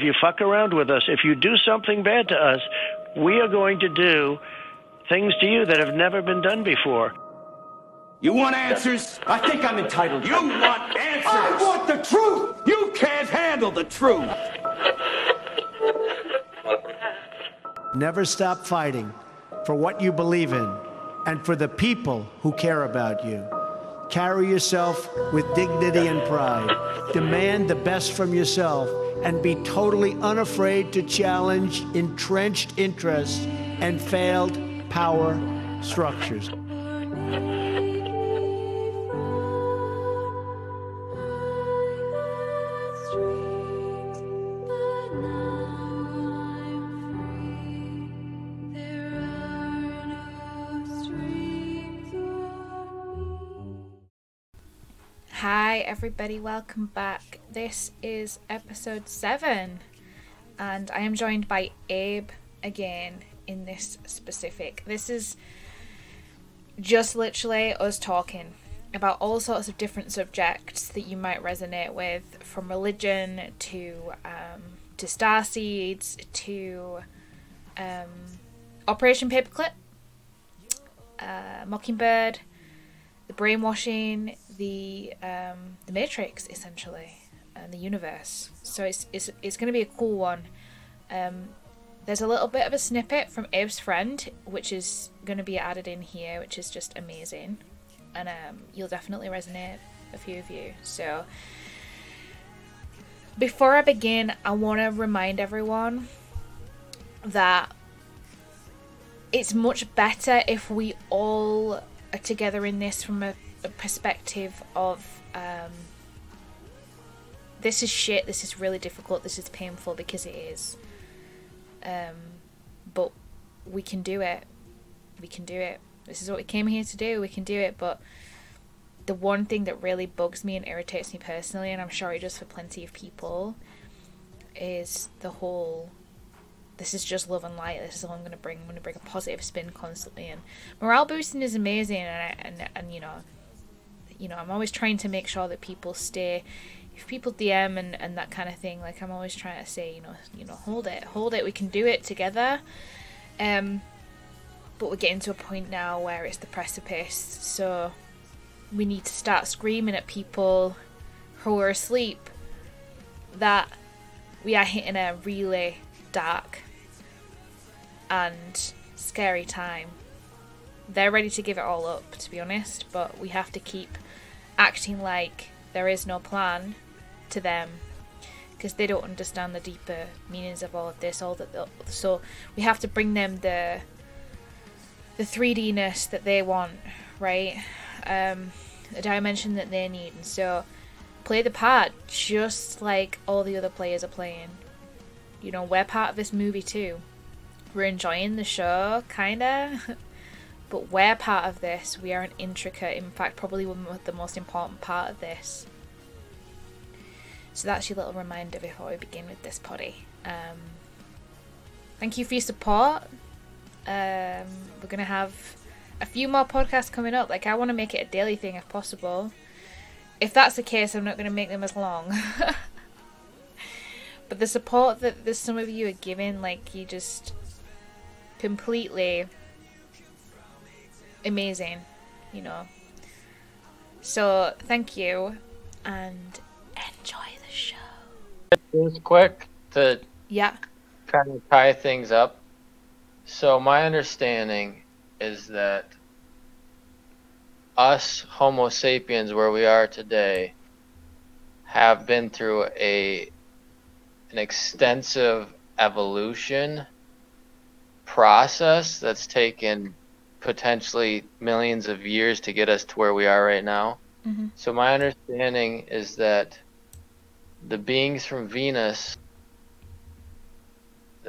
If you fuck around with us, if you do something bad to us, we are going to do things to you that have never been done before. You want answers? I think I'm entitled. You want answers? I want the truth! You can't handle the truth! Never stop fighting for what you believe in and for the people who care about you. Carry yourself with dignity and pride. Demand the best from yourself and be totally unafraid to challenge entrenched interests and failed power structures. Hi everybody, welcome back. This is episode 7 and I am joined by Abe again in this specific. This is just literally us talking about all sorts of different subjects that you might resonate with, from religion to Starseeds to Operation Paperclip, Mockingbird, the brainwashing, the Matrix, essentially, and the universe. So it's going to be a cool one. There's a little bit of a snippet from Abe's friend, which is going to be added in here, which is just amazing. And you'll definitely resonate, a few of you. So before I begin, I want to remind everyone that it's much better if we all are together in this from a perspective of this is shit, this is really difficult, this is painful, because it is. But we can do it. We can do it. This is what we came here to do. We can do it. But the one thing that really bugs me and irritates me personally, and I'm sure it does for plenty of people, is the whole this is just love and light. This is all I'm going to bring. I'm going to bring a positive spin constantly. And morale boosting is amazing. And you know, I'm always trying to make sure that people stay. If people DM and that kind of thing, like, I'm always trying to say, you know, hold it, we can do it together. But we're getting to a point now where it's the precipice, so we need to start screaming at people who are asleep that we are hitting a really dark and scary time. They're ready to give it all up, to be honest, but we have to keep acting like there is no plan to them, because they don't understand the deeper meanings of all of this. So we have to bring them the 3D-ness that they want, right? The dimension that they need. And so play the part just like all the other players are playing. You know, we're part of this movie too. We're enjoying the show, kinda. But we're part of this. We are an intricate, in fact, probably the most important part of this. So that's your little reminder before we begin with this potty. Thank you for your support. We're going to have a few more podcasts coming up. Like, I want to make it a daily thing if possible. If that's the case, I'm not going to make them as long. But the support that some of you are giving, like, you just completely amazing, you know. So thank you and enjoy the show. Just quick to kind of tie things up. So my understanding is that us Homo sapiens, where we are today, have been through an extensive evolution process that's taken potentially millions of years to get us to where we are right now. Mm-hmm. So my understanding is that the beings from Venus,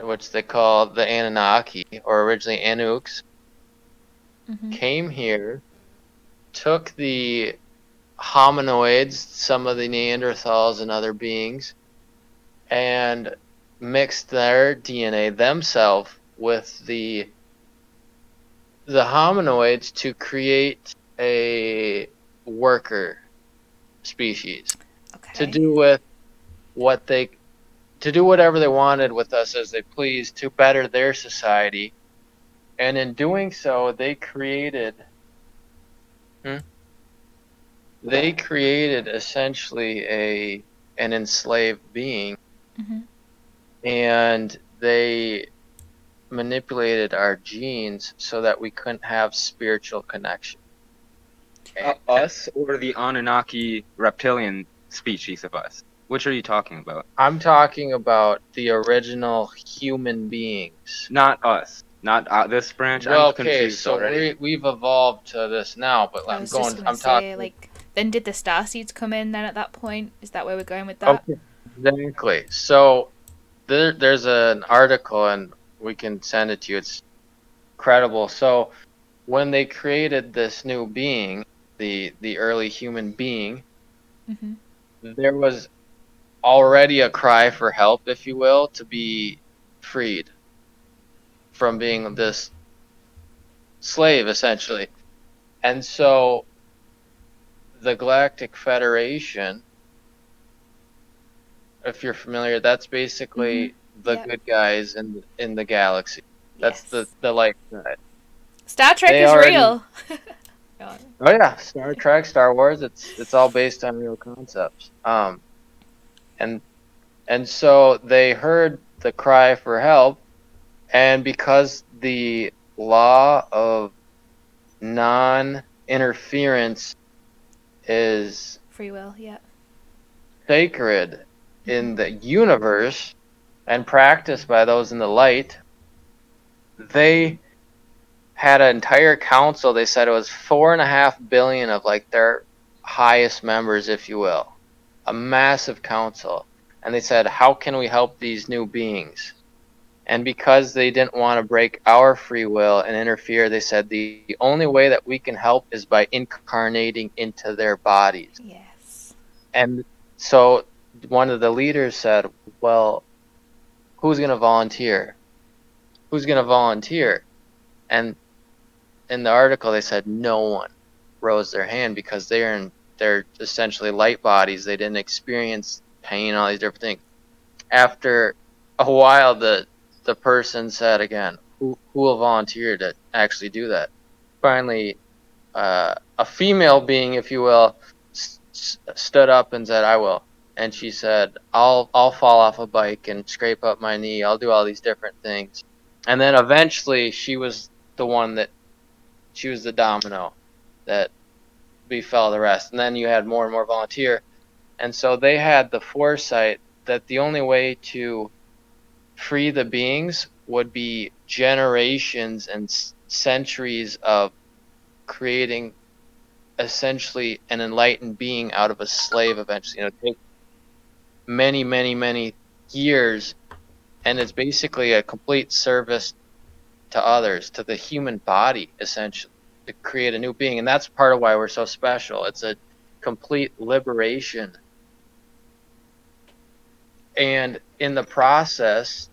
which they call the Anunnaki, or originally Anuks, came here, took the hominoids, some of the Neanderthals and other beings, and mixed their DNA themselves with the hominoids to create a worker species to do with what they to do whatever they wanted with us as they pleased to better their society. And in doing so, they created essentially an enslaved being, mm-hmm. and they manipulated our genes so that we couldn't have spiritual connection. Us or the Anunnaki reptilian species of us? Which are you talking about? I'm talking about the original human beings. Not us. Not this branch. Well, I'm confused. Okay, so we've evolved to this now, but I'm talking. Like, then did the Starseeds come in then at that point? Is that where we're going with that? Okay. Exactly. So there's an article, and we can send it to you. It's incredible. So when they created this new being, the early human being, mm-hmm. there was already a cry for help, if you will, to be freed from being this slave, essentially. And so the Galactic Federation, if you're familiar, that's basically mm-hmm. the good guys in the galaxy. That's the light side. Star Trek is real. Oh yeah, Star Trek, Star Wars, it's all based on real concepts. And so they heard the cry for help, and because the law of non-interference is free will, yeah, sacred in the universe and practiced by those in the light, they had an entire council. They said it was 4.5 billion of like their highest members, if you will, a massive council. And they said, how can we help these new beings? And because they didn't want to break our free will and interfere, they said the only way that we can help is by incarnating into their bodies. Yes. And so one of the leaders said, well, who's going to volunteer? Who's going to volunteer? And in the article, they said no one rose their hand because they're essentially light bodies. They didn't experience pain, all these different things. After a while, the person said again, who will volunteer to actually do that? Finally, a female being, if you will, stood up and said, I will. And she said, I'll fall off a bike and scrape up my knee. I'll do all these different things. And then eventually, she was the one that she was the domino that befell the rest. And then you had more and more volunteer. And so they had the foresight that the only way to free the beings would be generations and centuries of creating essentially an enlightened being out of a slave eventually. You know, it takes many, many, many years, and it's basically a complete service to others, to the human body, essentially, to create a new being. And that's part of why we're so special. It's a complete liberation. And in the process,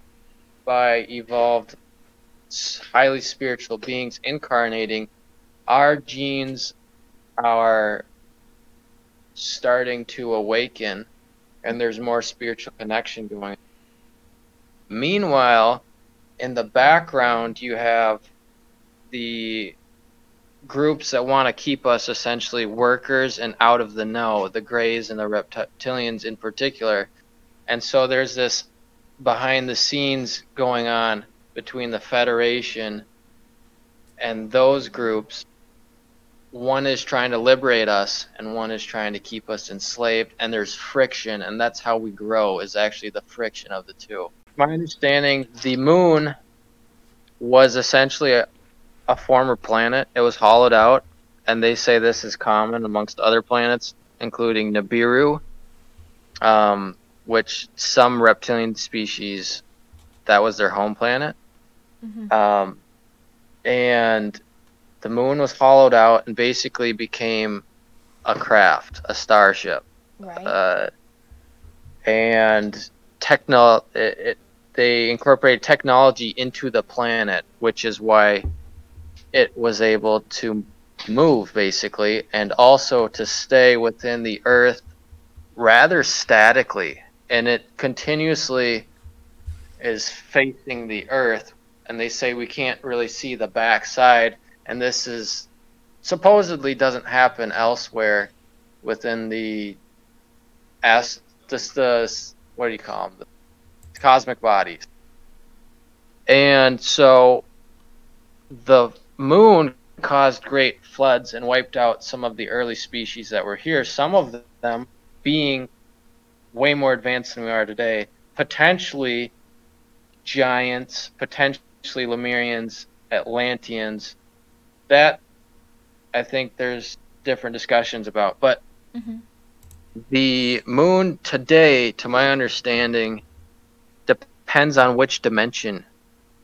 by evolved, highly spiritual beings incarnating, our genes are starting to awaken, and there's more spiritual connection going on. Meanwhile, in the background, you have the groups that want to keep us essentially workers and out of the know, the Greys and the Reptilians in particular. And so there's this behind the scenes going on between the Federation and those groups. One is trying to liberate us, and one is trying to keep us enslaved, and there's friction, and that's how we grow, is actually the friction of the two. My understanding, the moon was essentially a former planet. It was hollowed out, and they say this is common amongst other planets, including Nibiru, which some reptilian species, that was their home planet. Mm-hmm. And the moon was hollowed out and basically became a craft, a starship. Right. And they incorporated technology into the planet, which is why it was able to move, basically, and also to stay within the Earth rather statically. and it continuously is facing the Earth, and they say we can't really see the backside, and this is supposedly doesn't happen elsewhere within the the cosmic bodies. And so the moon caused great floods and wiped out some of the early species that were here, some of them being way more advanced than we are today, potentially giants, potentially Lemurians, Atlanteans. That I think there's different discussions about, but the moon today, to my understanding, depends on which dimension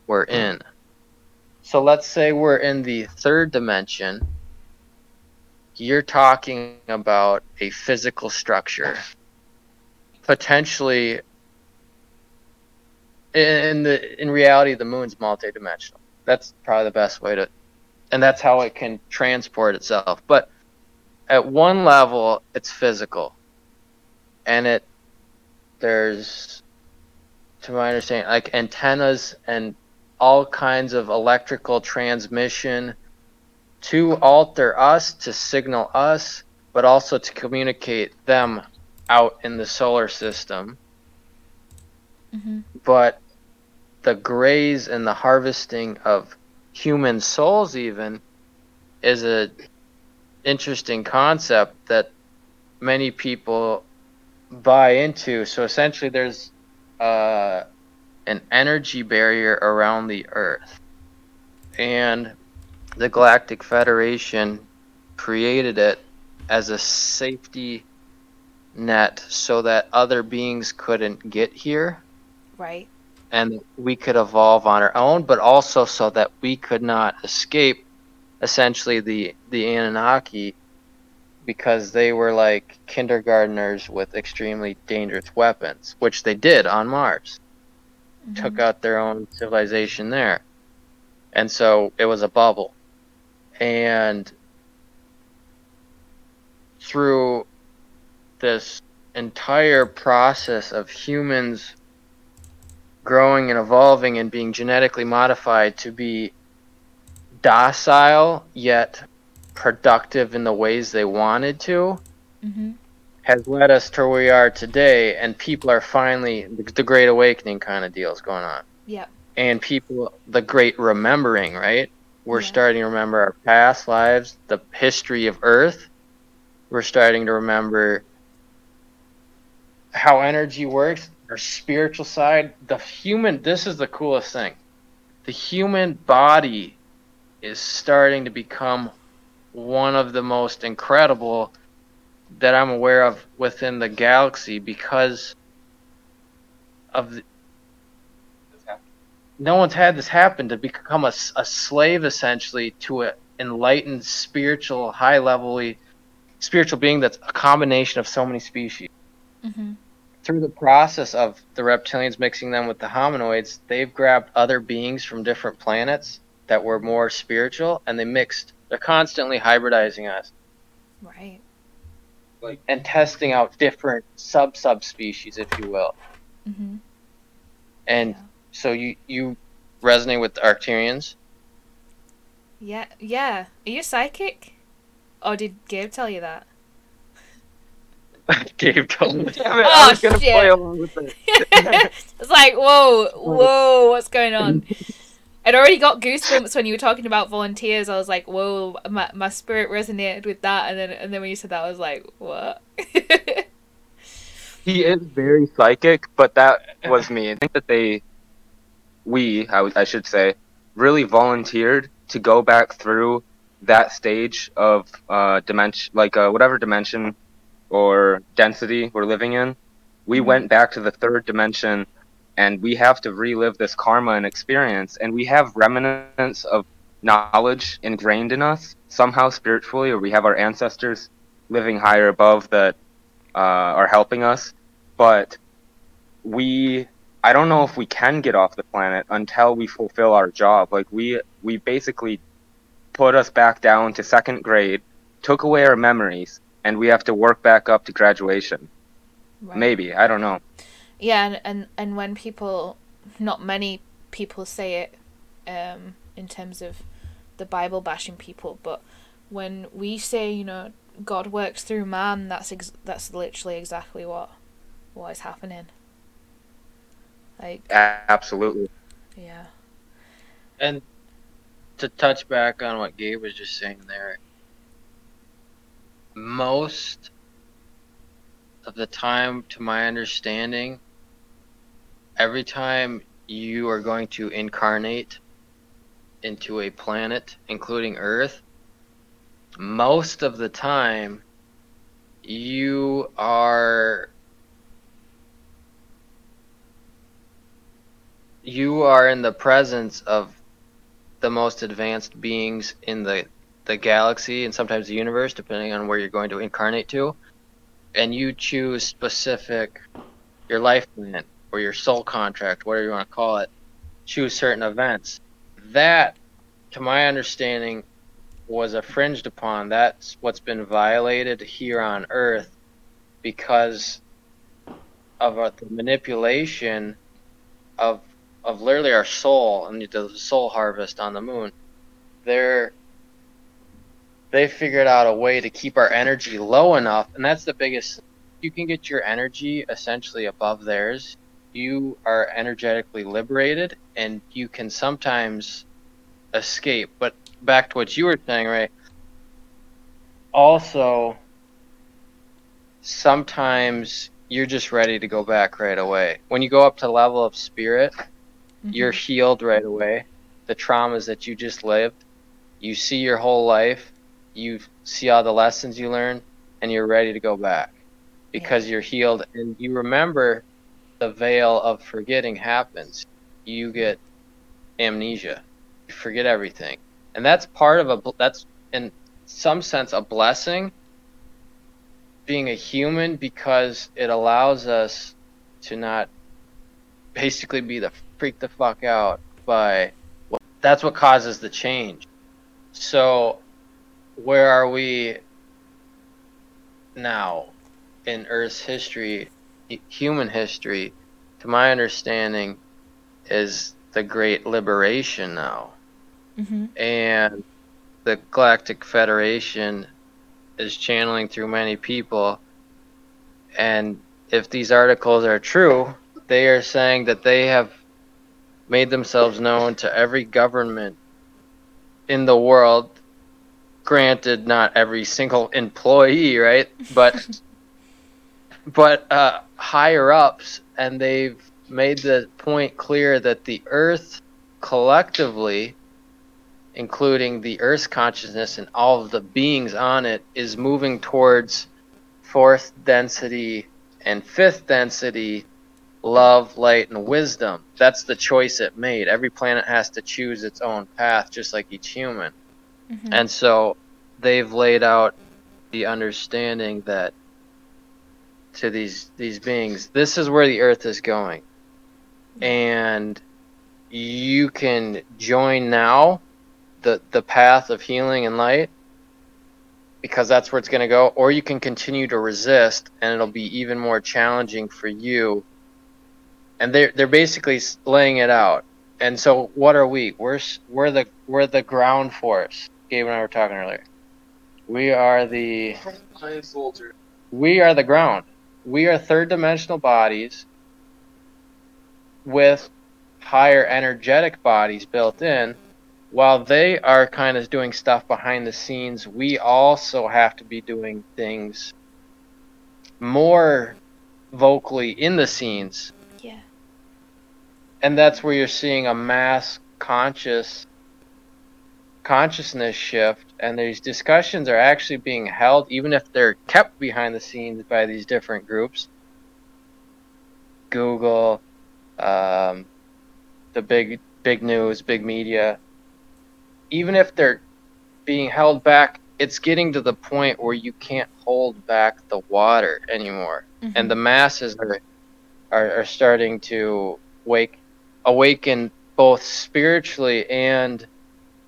we're in. So let's say we're in the third dimension. You're talking about a physical structure. Potentially, in reality, the moon's multidimensional. That's probably the best way to, and that's how it can transport itself. But at one level, it's physical, and there's, to my understanding, like antennas and all kinds of electrical transmission to alter us, to signal us, but also to communicate them out in the solar system. But the Greys and the harvesting of human souls even is a interesting concept that many people buy into. So essentially there's an energy barrier around the Earth, and the Galactic Federation created it as a safety net so that other beings couldn't get here, right, and we could evolve on our own, but also so that we could not escape essentially the Anunnaki, because they were like kindergartners with extremely dangerous weapons, which they did on Mars. Took out their own civilization there. And so it was a bubble. And through this entire process of humans growing and evolving and being genetically modified to be docile yet productive in the ways they wanted to, has led us to where we are today, and people are finally, the Great Awakening kind of deal is going on. Yeah. And people, the Great Remembering, right? We're starting to remember our past lives, the history of Earth. We're starting to remember how energy works, our spiritual side. The human, this is the coolest thing. The human body is starting to become one of the most incredible that I'm aware of within the galaxy, because of no one's had this happen, to become a slave essentially to an enlightened spiritual, high level spiritual being that's a combination of so many species. Through the process of the reptilians mixing them with the hominoids, they've grabbed other beings from different planets that were more spiritual, and they mixed. They're constantly hybridizing us. Right. And testing out different subspecies, if you will. And so you resonate with the Arcturians? Yeah. Are you psychic? Or did Gabe tell you that? Gabe told me. Damn it, I was going to play along with it. It's like, whoa, what's going on? I'd already got goosebumps when you were talking about volunteers. I was like, whoa, my spirit resonated with that. And then when you said that, I was like, what? He is very psychic, but that was me. I think that I should say, really volunteered to go back through that stage of dimension, like whatever dimension or density we're living in. We went back to the third dimension, and we have to relive this karma and experience, and we have remnants of knowledge ingrained in us somehow spiritually, or we have our ancestors living higher above that are helping us. But I don't know if we can get off the planet until we fulfill our job. Like we basically put us back down to second grade, took away our memories, and we have to work back up to graduation. Wow. Maybe, I don't know. Yeah, and when people, not many people say it, in terms of the Bible bashing people, but when we say, you know, God works through man, that's literally exactly what is happening. Like, absolutely. Yeah. And to touch back on what Gabe was just saying there, most of the time, to my understanding, every time you are going to incarnate into a planet, including Earth, most of the time you are in the presence of the most advanced beings in the galaxy, and sometimes the universe, depending on where you're going to incarnate to, and you choose specific, your life plan or your soul contract, whatever you want to call it, choose certain events. That, to my understanding, was infringed upon. That's what's been violated here on Earth because of the manipulation of literally our soul and the soul harvest on the moon. They figured out a way to keep our energy low enough, and that's the biggest. You can get your energy essentially above theirs. You are energetically liberated, and you can sometimes escape. But back to what you were saying, Ray. Also, sometimes you're just ready to go back right away. When you go up to the level of spirit, mm-hmm. You're healed right away. The traumas that you just lived, you see your whole life, you see all the lessons you learn, and you're ready to go back because you're healed. And you remember the veil of forgetting happens. You get amnesia. You forget everything. And that's part of that's in some sense a blessing, being a human, because it allows us to not basically be freaked the fuck out by, well, that's what causes the change. So where are we now in Earth's history, human history, to my understanding, is the Great Liberation now. Mm-hmm. And the Galactic Federation is channeling through many people, and if these articles are true, they are saying that they have made themselves known to every government in the world. Granted, not every single employee, right? But but higher ups, and they've made the point clear that the Earth collectively, including the Earth's consciousness and all of the beings on it, is moving towards 4th density and 5th density, love, light, and wisdom. That's the choice it made. Every planet has to choose its own path, just like each human. Mm-hmm. And so they've laid out the understanding that to these beings, this is where the Earth is going. And you can join now the path of healing and light, because that's where it's going to go, or you can continue to resist and it'll be even more challenging for you. And they're basically laying it out. And so what are we? We're the ground force. Gabe and I were talking earlier. We are the giant soldier. We are the ground. We are third dimensional bodies with higher energetic bodies built in. While they are kind of doing stuff behind the scenes, we also have to be doing things more vocally in the scenes. Yeah. And that's where you're seeing a mass consciousness shift, and these discussions are actually being held, even if they're kept behind the scenes by these different groups. Google, the big news, big media. Even if they're being held back, it's getting to the point where you can't hold back the water anymore. Mm-hmm. And the masses are starting to awaken both spiritually and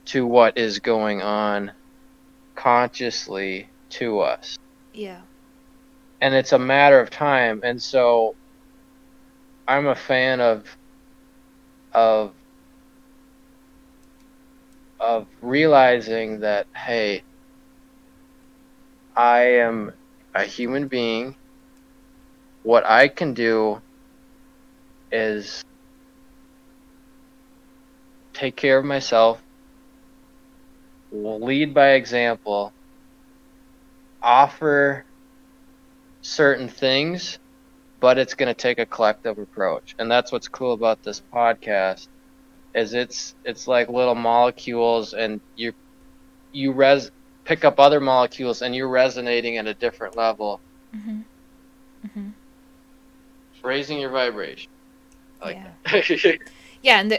to what is going on consciously to us. Yeah. And it's a matter of time. And so I'm a fan of realizing that, hey, I am a human being. What I can do is take care of myself, lead by example, offer certain things, but it's going to take a collective approach. And that's what's cool about this podcast is it's like little molecules, and you pick up other molecules and you're resonating at a different level. Mm-hmm. Mm-hmm. Raising your vibration. I like that. Yeah, and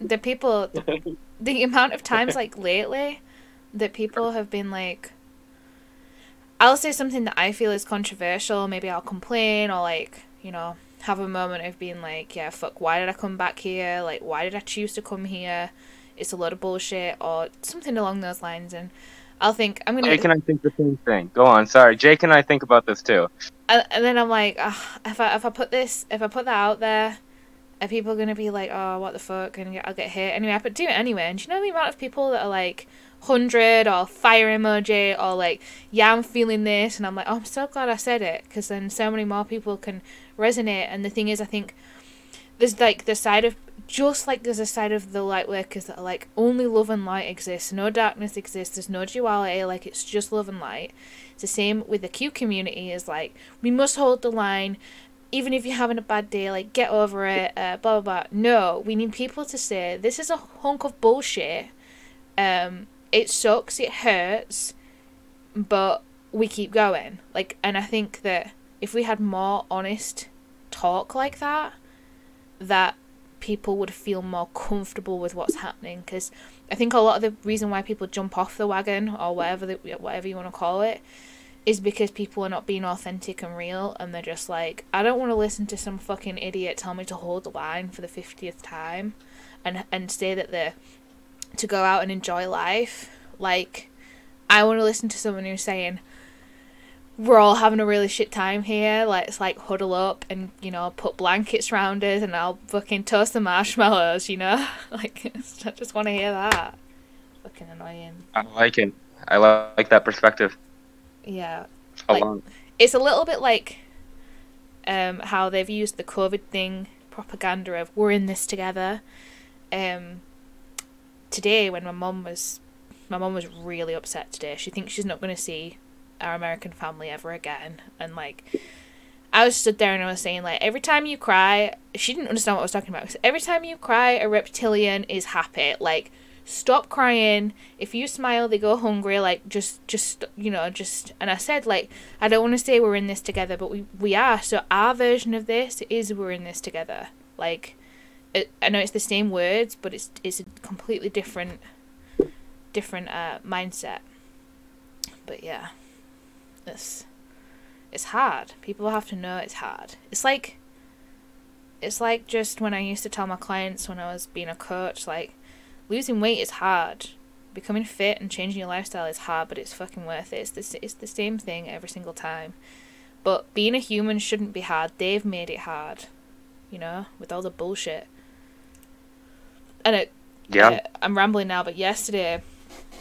the people, the amount of times, like, lately that people have been like, I'll say something that I feel is controversial, maybe I'll complain or, like, you know, have a moment of being like, yeah, fuck, why did I come back here? Like, why did I choose to come here? It's a lot of bullshit, or something along those lines, and I'll think, I'm going to... Jake and I think the same thing. Go on, sorry. Jake and I think about this too. And then I'm like, oh, if I put that out there, are people going to be like, oh, what the fuck, and I'll get hit? Anyway, I do it anyway. And do you know the amount of people that are like, 100 or fire emoji or like, yeah, I'm feeling this, and I'm like, oh, I'm so glad I said it, because then so many more people can resonate. And the thing is, I think there's like the side of, just like there's a side of the light workers that are like, only love and light exists, no darkness exists, there's no duality, like it's just love and light. It's the same with the Q community, is like, we must hold the line, even if you're having a bad day, like, get over it, blah, blah, blah. No, we need people to say, this is a hunk of bullshit, it sucks, it hurts, but we keep going. Like, and I think that if we had more honest talk like that, that people would feel more comfortable with what's happening, because I think a lot of the reason why people jump off the wagon, or whatever you want to call it, is because people are not being authentic and real, and they're just like, I don't want to listen to some fucking idiot tell me to hold the line for the 50th time, and say that they're to go out and enjoy life. Like, I want to listen to someone who's saying, we're all having a really shit time here, let's like huddle up and, you know, put blankets round us, and I'll fucking toast the marshmallows, you know. Like, I just want to hear that. Fucking annoying. I like it. I like that perspective. Yeah, like, it's a little bit like how they've used the COVID thing propaganda of, we're in this together. Today, when my mum was really upset today. She thinks she's not going to see our American family ever again. And like, I was stood there and I was saying, like, every time you cry, she didn't understand what I was talking about. Every time you cry, a reptilian is happy. Like, stop crying. If you smile, they go hungry. Like, just you know, just. And I said, like, I don't want to say we're in this together, but we are. So our version of this is, we're in this together. Like, I know it's the same words, but it's a completely different mindset. But yeah, it's hard. People have to know it's hard. It's like just when I used to tell my clients when I was being a coach, like, losing weight is hard, becoming fit and changing your lifestyle is hard, but it's fucking worth it. It's the same thing every single time. But being a human shouldn't be hard. They've made it hard, you know, with all the bullshit. And I'm rambling now, but yesterday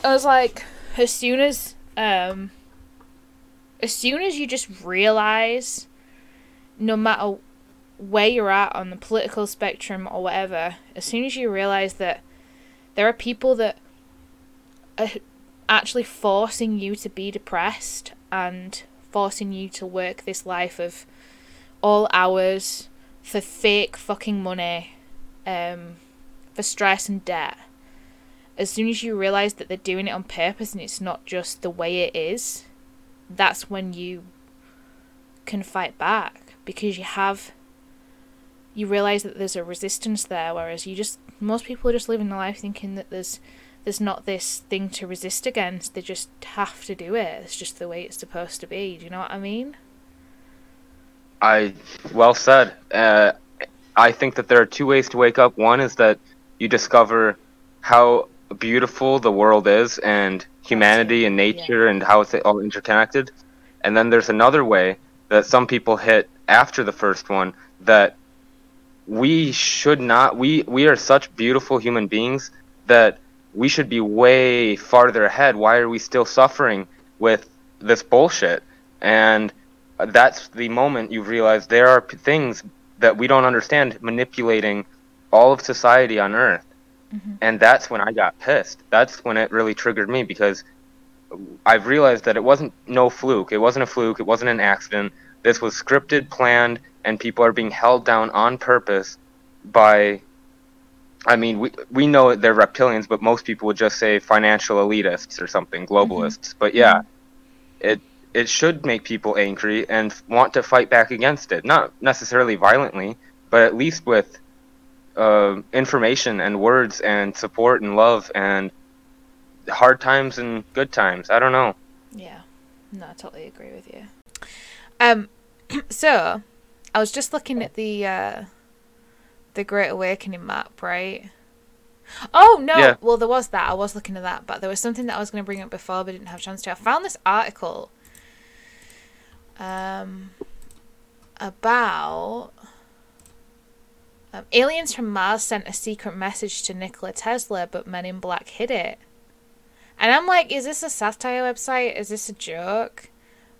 I was like, as soon as you just realize, no matter where you're at on the political spectrum or whatever, as soon as you realize that there are people that are actually forcing you to be depressed and forcing you to work this life of all hours for fake fucking money, for stress and debt, as soon as you realise that they're doing it on purpose and it's not just the way it is, that's when you can fight back, because you realise that there's a resistance there, whereas most people are just living their life thinking that there's not this thing to resist against, they just have to do it, it's just the way it's supposed to be. Do you know what I mean? Well said. I think that there are two ways to wake up. One is that you discover how beautiful the world is, and humanity and nature, and how it's all interconnected. And then there's another way that some people hit after the first one, that we should not, we are such beautiful human beings that we should be way farther ahead. Why are we still suffering with this bullshit? And that's the moment you've realized there are things that we don't understand manipulating all of society on Earth. Mm-hmm. And that's when I got pissed. That's when it really triggered me, because I've realized that it wasn't no fluke. It wasn't a fluke. It wasn't an accident. This was scripted, planned, and people are being held down on purpose by, I mean, we know they're reptilians, but most people would just say financial elitists or something, globalists. Mm-hmm. But yeah, it should make people angry and want to fight back against it. Not necessarily violently, but at least with information and words and support and love and hard times and good times. I don't know. Yeah. No, I totally agree with you. So I was just looking at the Great Awakening map, right? Oh, no. Yeah. Well, there was that. I was looking at that, but there was something that I was going to bring up before, but I didn't have a chance to. I found this article about aliens from Mars sent a secret message to Nikola Tesla, but Men in Black hid it. And I'm like, is this a satire website? Is this a joke?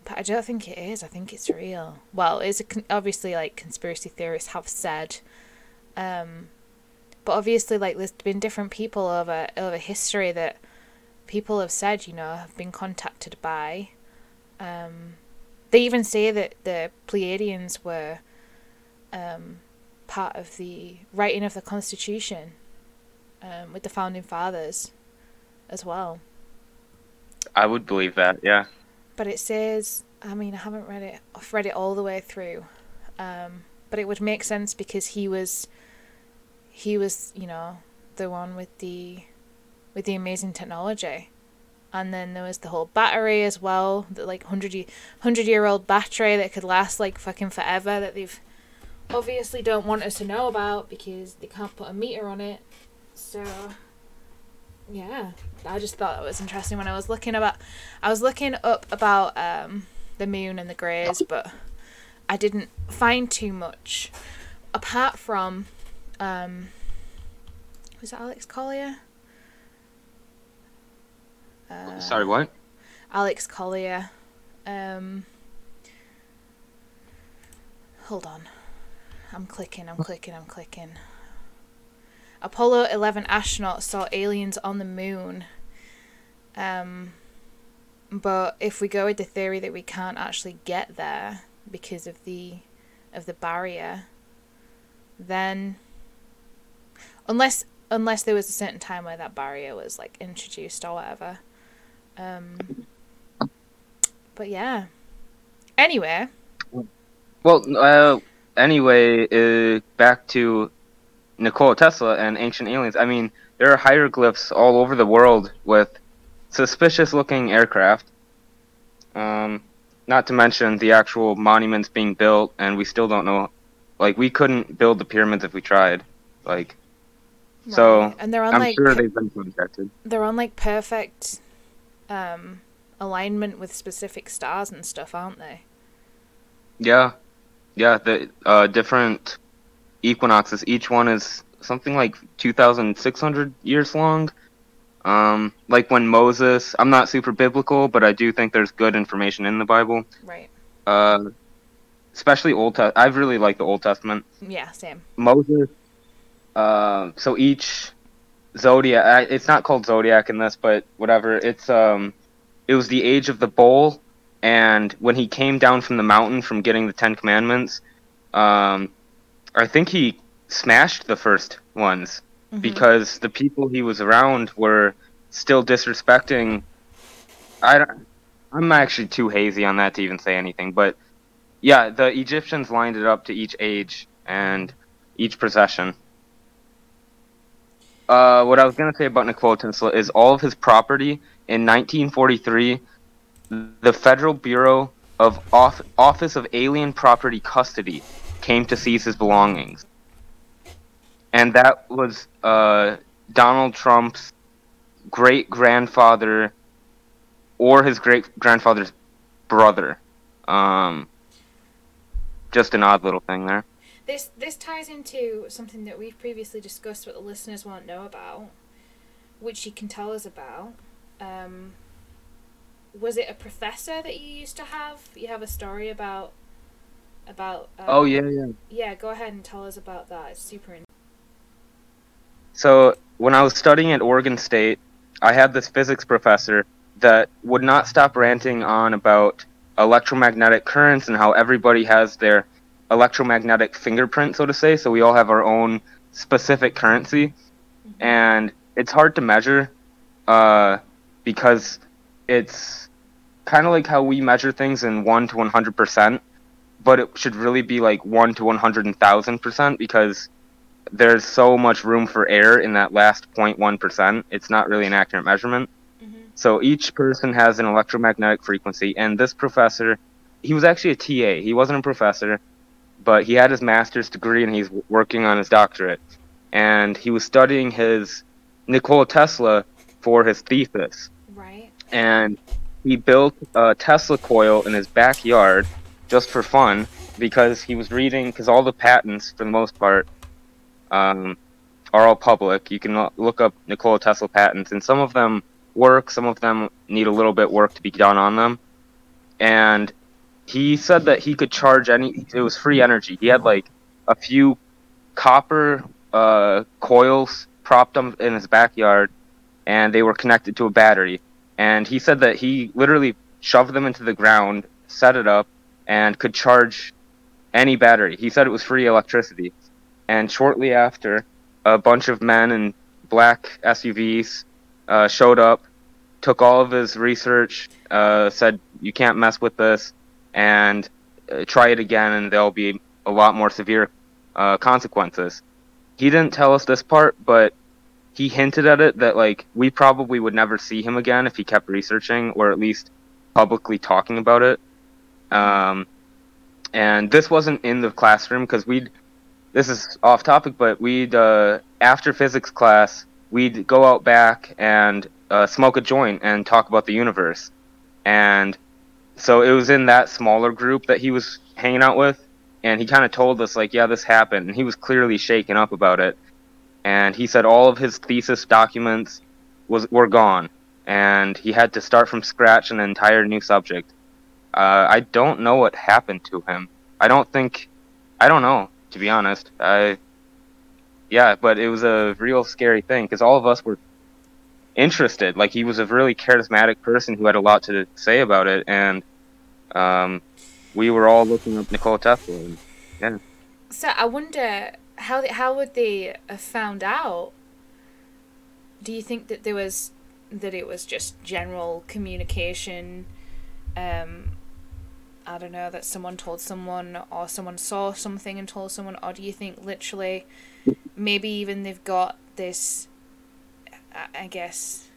But I don't think it is. I think it's real. Well, it's obviously, like, conspiracy theorists have said. But obviously, like, there's been different people over history that people have said, you know, have been contacted by. They even say that the Pleiadians were part of the writing of the Constitution with the Founding Fathers as well. I would believe that, yeah. But it says, I mean, I haven't read it. I've read it all the way through. But it would make sense because he was, you know, the one with the amazing technology. And then there was the whole battery as well, the, like, 100-year-old battery that could last, like, fucking forever, that they've obviously don't want us to know about because they can't put a meter on it. So, yeah, I just thought that was interesting when I was looking up about the moon and the Greys, but I didn't find too much apart from was it Alex Collier? Sorry, what? Alex Collier. Hold on. I'm clicking. Apollo 11 astronauts saw aliens on the moon. But if we go with the theory that we can't actually get there because of the barrier, then unless there was a certain time where that barrier was, like, introduced or whatever. But yeah. Anyway. Well, back to Nikola Tesla and ancient aliens. I mean, there are hieroglyphs all over the world with suspicious-looking aircraft. Not to mention the actual monuments being built, and we still don't know. Like, we couldn't build the pyramids if we tried. Like, right. So and they're on, I'm like, sure they've been contacted. They're on, like, perfect alignment with specific stars and stuff, aren't they? Yeah. Yeah, the different equinoxes. Each one is something like 2,600 years long. Like when Moses, I'm not super biblical, but I do think there's good information in the Bible. Right. Especially Old Testament. I really like the Old Testament. Yeah, same. Moses. So each zodiac. It's not called zodiac in this, but whatever. It's it was the age of the bull. And when he came down from the mountain from getting the Ten Commandments, I think he smashed the first ones, mm-hmm. because the people he was around were still disrespecting. I'm actually too hazy on that to even say anything, but yeah, the Egyptians lined it up to each age and each procession. What I was going to say about Nikola Tesla is all of his property in 1943... The Federal Bureau of Office of Alien Property Custody came to seize his belongings. And that was Donald Trump's great-grandfather or his great-grandfather's brother. Just an odd little thing there. This ties into something that we've previously discussed, but the listeners won't know about, which you can tell us about. Was it a professor that you used to have? You have a story about. Oh yeah. Yeah, go ahead and tell us about that. It's super interesting. So when I was studying at Oregon State, I had this physics professor that would not stop ranting on about electromagnetic currents and how everybody has their electromagnetic fingerprint, so to say. So we all have our own specific currency, mm-hmm. and it's hard to measure because it's kind of like how we measure things in 1 to 100%, but it should really be like 1 to 100,000% because there's so much room for error in that last 0.1%. It's not really an accurate measurement. Mm-hmm. So each person has an electromagnetic frequency, and this professor, he was actually a TA. He wasn't a professor, but he had his master's degree and he's working on his doctorate. And he was studying his Nikola Tesla for his thesis. Right. And he built a Tesla coil in his backyard just for fun because he was reading, because all the patents, for the most part, are all public. You can look up Nikola Tesla patents, and some of them work, some of them need a little bit work to be done on them. And he said that he could charge it was free energy. He had like a few copper coils propped up in his backyard, and they were connected to a battery. And he said that he literally shoved them into the ground, set it up, and could charge any battery. He said it was free electricity. And shortly after, a bunch of men in black SUVs showed up, took all of his research, said, you can't mess with this, and try it again, and there'll be a lot more severe consequences. He didn't tell us this part, but he hinted at it that, like, we probably would never see him again if he kept researching, or at least publicly talking about it. And this wasn't in the classroom, because this is off topic, but we'd, after physics class, we'd go out back and smoke a joint and talk about the universe. And so it was in that smaller group that he was hanging out with, and he kind of told us, like, yeah, this happened. And he was clearly shaken up about it. And he said all of his thesis documents were gone, and he had to start from scratch an entire new subject. I don't know what happened to him. I don't know, to be honest. But it was a real scary thing, because all of us were interested. Like, he was a really charismatic person who had a lot to say about it, and we were all looking up Nikola Tesla. And, yeah. So I wonder, how would they have found out? Do you think that it was just general communication? I don't know, that someone told someone, or someone saw something and told someone, or do you think literally maybe even they've got this, I guess,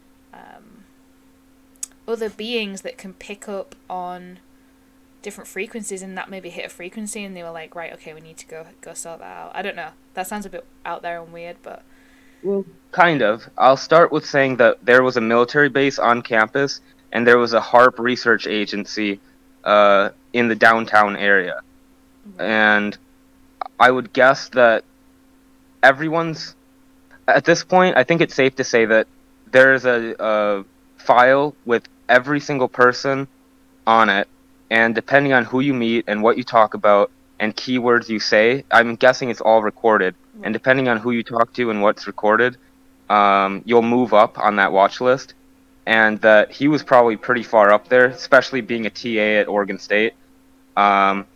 other beings that can pick up on different frequencies, and that maybe hit a frequency and they were like, right, okay, we need to go sort that out. I don't know. That sounds a bit out there and weird, but... Well, kind of. I'll start with saying that there was a military base on campus, and there was a HAARP research agency in the downtown area. Mm-hmm. And I would guess that everyone's... At this point, I think it's safe to say that there is a file with every single person on it, and depending on who you meet and what you talk about and keywords you say, I'm guessing it's all recorded. Mm-hmm. And depending on who you talk to and what's recorded, you'll move up on that watch list. And that he was probably pretty far up there, especially being a TA at Oregon State. And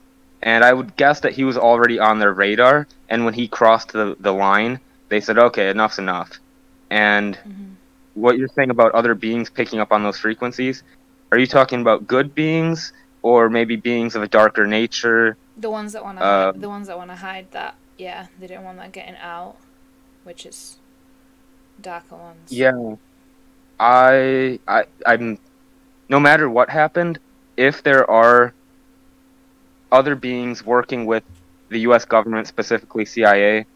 I would guess that he was already on their radar, and when he crossed the line, they said, okay, enough's enough. And mm-hmm. What you're saying about other beings picking up on those frequencies, are you talking about good beings or maybe beings of a darker nature? The ones that want to hide that, yeah, they don't want that getting out, which is darker ones. Yeah. I'm no matter what happened, if there are other beings working with the U.S. government, specifically CIA,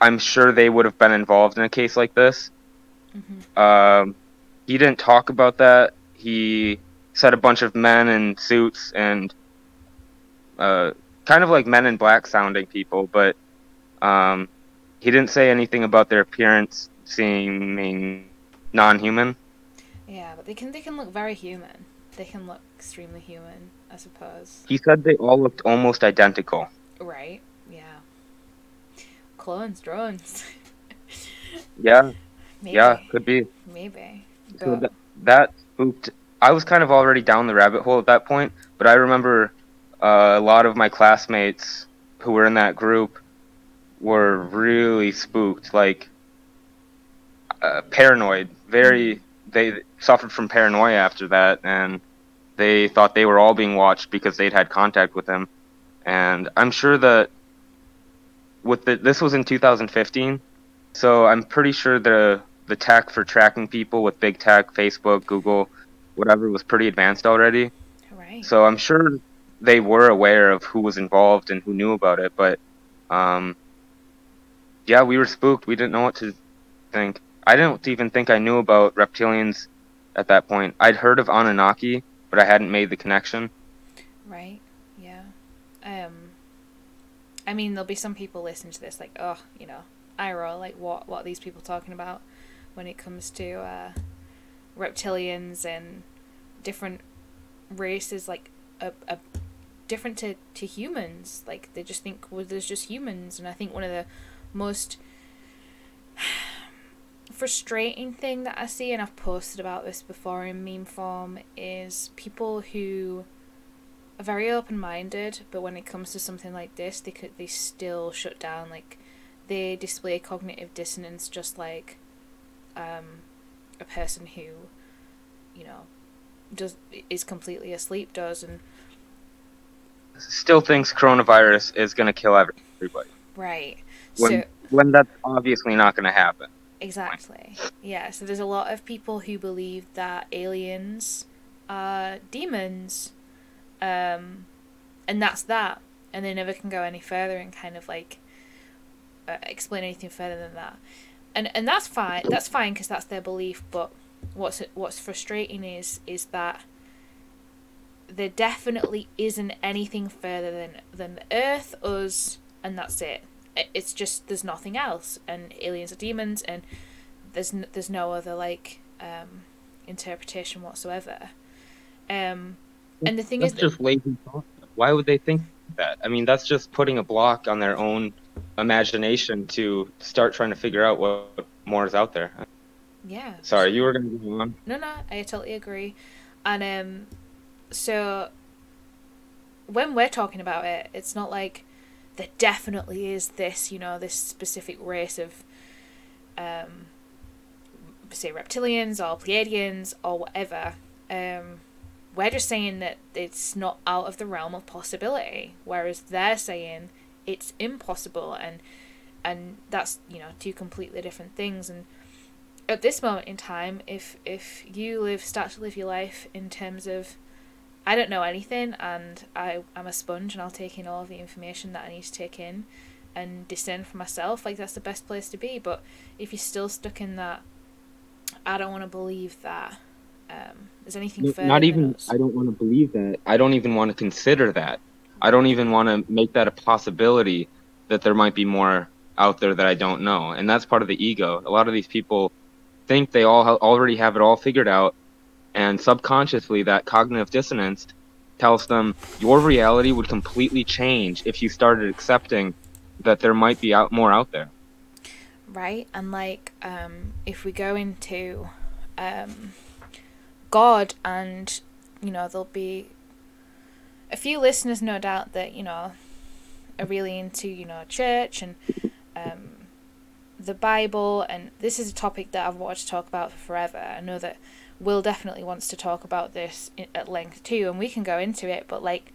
I'm sure they would have been involved in a case like this. Mm-hmm. He didn't talk about that. He said a bunch of men in suits and kind of like Men in Black sounding people, but he didn't say anything about their appearance seeming non-human. Yeah, but they can look very human. They can look extremely human, I suppose. He said they all looked almost identical. Right, yeah. Clones, drones. Yeah. Maybe. Yeah, could be. Maybe. So that spooked. I was kind of already down the rabbit hole at that point, but I remember a lot of my classmates who were in that group were really spooked, like paranoid. Very, they suffered from paranoia after that, and they thought they were all being watched because they'd had contact with him. And I'm sure that this was in 2015, so I'm pretty sure the tech for tracking people with big tech, Facebook, Google, whatever, was pretty advanced already. Right. So I'm sure they were aware of who was involved and who knew about it, but yeah, we were spooked. We didn't know what to think. I don't even think I knew about reptilians at that point. I'd heard of Anunnaki, but I hadn't made the connection. Right, yeah. I mean, there'll be some people listening to this like, oh, you know, eye roll, like what are these people talking about when it comes to reptilians and different races, like different to humans. Like, they just think, well, there's just humans. And I think one of the most frustrating thing that I see, and I've posted about this before in meme form, is people who are very open-minded, but when it comes to something like this, they still shut down. Like, they display cognitive dissonance, just like a person who, you know, is completely asleep does, and still thinks coronavirus is going to kill everybody. Right. When that's obviously not going to happen. Exactly. Yeah, so there's a lot of people who believe that aliens are demons, and that's that, and they never can go any further and kind of like explain anything further than that. And that's fine. That's fine, because that's their belief. But what's frustrating is that there definitely isn't anything further than the Earth, us, and that's it. It's just, there's nothing else, and aliens are demons, and there's no other like interpretation whatsoever. And the thing is, that's just lazy thought. Why would they think that? I mean, that's just putting a block on their own imagination to start trying to figure out what more is out there. Yeah. Sorry, you were going to go on. No, I totally agree. And so when we're talking about it, it's not like there definitely is this, you know, this specific race of, say, reptilians or Pleiadians or whatever. We're just saying that it's not out of the realm of possibility, whereas they're saying it's impossible, and that's, you know, two completely different things. And at this moment in time, if you start to live your life in terms of, I don't know anything, and I'm a sponge, and I'll take in all of the information that I need to take in and discern for myself, like, that's the best place to be. But if you're still stuck in that, I don't want to believe that there's anything further. Not even, I don't want to believe that. I don't even want to consider that. I don't even want to make that a possibility that there might be more out there that I don't know. And that's part of the ego. A lot of these people think they all already have it all figured out, and subconsciously that cognitive dissonance tells them your reality would completely change if you started accepting that there might be more out there. Right, and like if we go into God, and, you know, there'll be a few listeners, no doubt, that, you know, are really into, you know, church and the Bible, and this is a topic that I've wanted to talk about for forever. I know that Will definitely wants to talk about this at length too, and we can go into it, but like,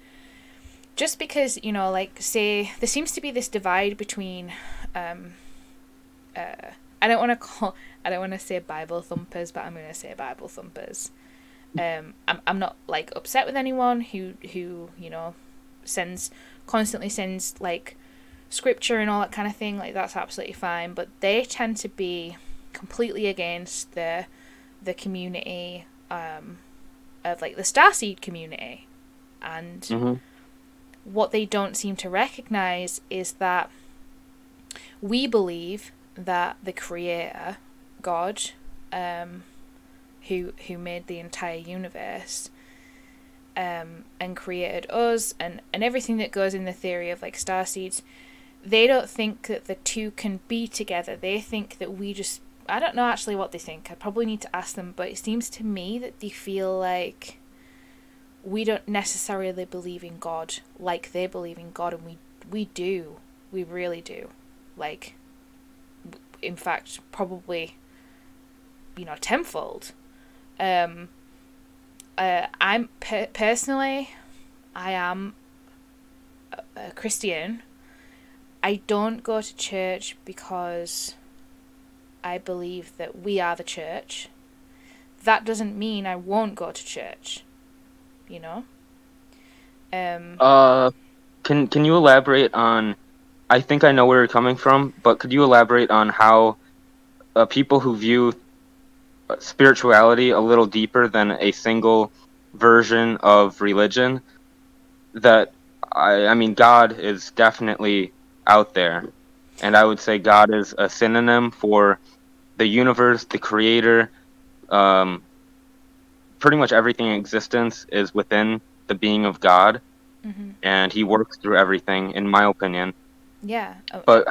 just because, you know, like, say, there seems to be this divide between I don't want to say Bible thumpers, but I'm going to say Bible thumpers. I'm not like upset with anyone who, you know, constantly sends like scripture and all that kind of thing, like, that's absolutely fine, but they tend to be completely against the community of like the Starseed community, and mm-hmm. what they don't seem to recognize is that we believe that the creator, God, who made the entire universe, and created us and everything that goes in the theory of like starseeds, they don't think that the two can be together. They think that we just, I don't know actually what they think. I probably need to ask them, but it seems to me that they feel like we don't necessarily believe in God like they believe in God, and we do. We really do. Like, in fact, probably, you know, tenfold. I'm personally, I am a Christian. I don't go to church because I believe that we are the church. That doesn't mean I won't go to church, you know? Can you elaborate on, I think I know where you're coming from, but could you elaborate on how people who view spirituality a little deeper than a single version of religion, that, I mean, God is definitely out there, and I would say God is a synonym for the universe, the creator, pretty much everything in existence is within the being of God, mm-hmm. and he works through everything, in my opinion. Yeah. But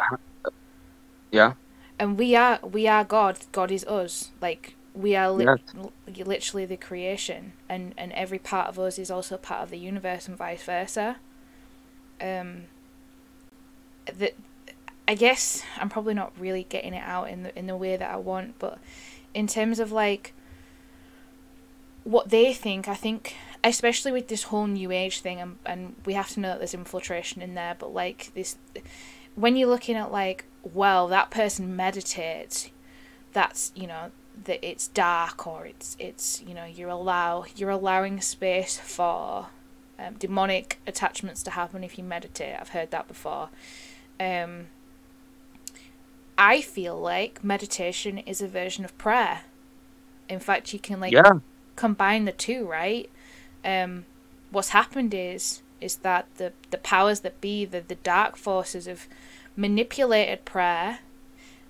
yeah. And we are God. God is us. Like we are literally the creation, and every part of us is also part of the universe, and vice versa. That I guess I'm probably not really getting it out in the way that I want, but in terms of like what they think, I think especially with this whole new age thing, and we have to know that there's infiltration in there, but like this, when you're looking at like, well, that person meditates, that's, you know, that it's dark, or it's you know, you're allowing space for demonic attachments to happen if you meditate. I've heard that before. I feel like meditation is a version of prayer. In fact, you can like combine the two, right? What's happened is that the powers that be, the dark forces, have manipulated prayer,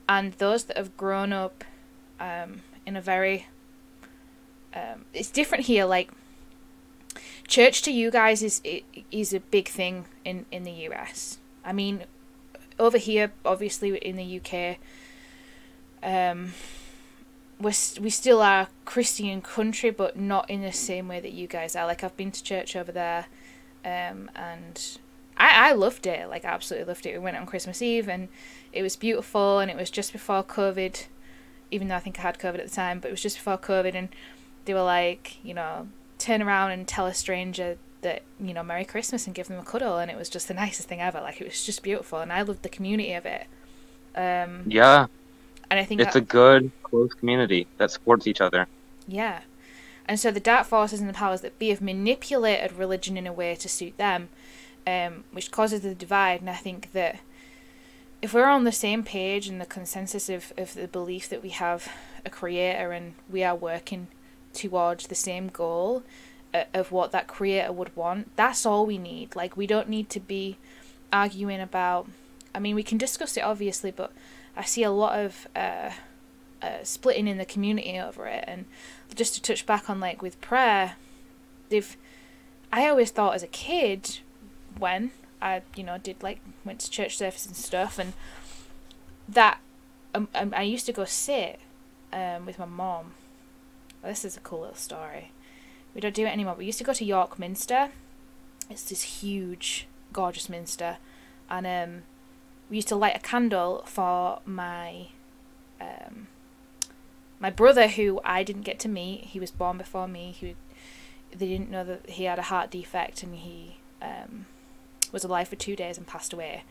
and those that have grown up in a very it's different here. Like church to you guys is a big thing in the US. I mean, over here, obviously in the UK, we still are a Christian country, but not in the same way that you guys are. Like, I've been to church over there, and I loved it. Like, I absolutely loved it. We went on Christmas Eve, and it was beautiful, and it was just before COVID, even though I think I had COVID at the time, but it was just before COVID, and they were like, you know, turn around and tell a stranger that, you know, Merry Christmas, and give them a cuddle, and it was just the nicest thing ever. Like, it was just beautiful, and I loved the community of it. Yeah. And I think it's a good, close community that supports each other. Yeah. And so the dark forces and the powers that be have manipulated religion in a way to suit them, which causes the divide. And I think that if we're on the same page and the consensus of the belief that we have a creator and we are working towards the same goal of what that creator would want, that's all we need. Like, we don't need to be arguing about, I mean, we can discuss it obviously, but I see a lot of splitting in the community over it. And just to touch back on like with prayer, I always thought as a kid, when I, you know, did like went to church service and stuff, and that I used to go sit with my mom. Well, this is a cool little story. We don't do it anymore. We used to go to York Minster. It's this huge, gorgeous minster, and we used to light a candle for my my brother, who I didn't get to meet. He was born before me. They didn't know that he had a heart defect, and he was alive for 2 days and passed away.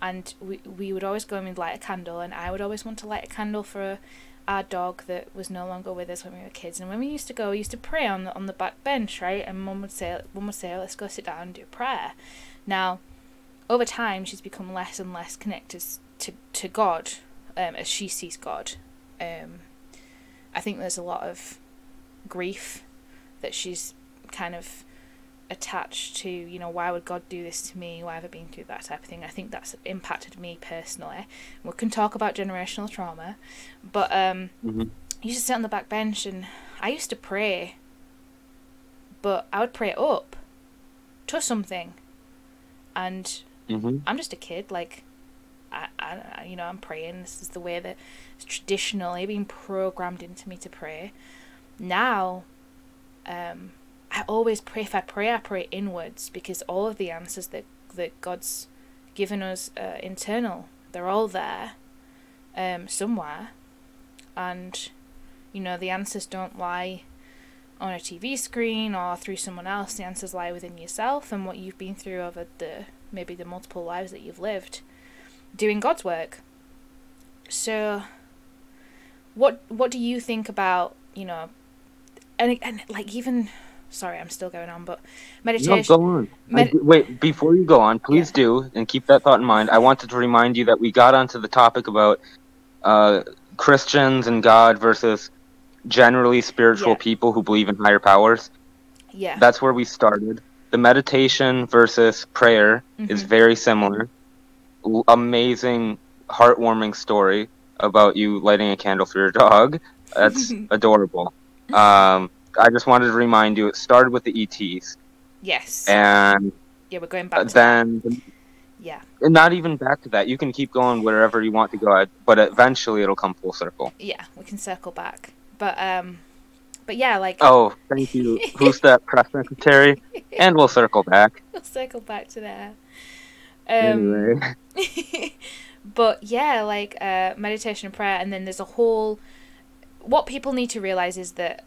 And we would always go and light a candle, and I would always want to light a candle for our dog that was no longer with us when we were kids. And when we used to go, we used to pray on the back bench, right? And Mum would say, oh, let's go sit down and do a prayer. Now, over time, she's become less and less connected to God, as she sees God. I think there's a lot of grief that she's kind of attached to, you know, why would God do this to me, why have I been through that type of thing. I think that's impacted me personally. We can talk about generational trauma, but I used to sit on the back bench and I used to pray, but I would pray up to something, and I'm just a kid, like I you know, I'm praying, this is the way that it's traditionally been programmed into me to pray. Now I always pray, if I pray, I pray inwards, because all of the answers that God's given us are internal. They're all there somewhere, and you know, the answers don't lie on a TV screen or through someone else. The answers lie within yourself and what you've been through over the multiple lives that you've lived doing God's work. So what do you think about, you know, and like, even, sorry, I'm still going on, but meditation. No, go on. Wait, before you go on, please do, and keep that thought in mind. I wanted to remind you that we got onto the topic about Christians and God versus generally spiritual people who believe in higher powers. Yeah. That's where we started. The meditation versus prayer is very similar. Amazing, heartwarming story about you lighting a candle for your dog. That's adorable. I just wanted to remind you, it started with the ETs. Yes. And yeah, we're going back to then that. Yeah. And not even back to that. You can keep going wherever you want to go at, but eventually it'll come full circle. Yeah, we can circle back. But yeah, like... Oh, thank you. Who's that press secretary? And we'll circle back. We'll circle back to that. Anyway. But yeah, like meditation and prayer, and then there's a whole... What people need to realize is that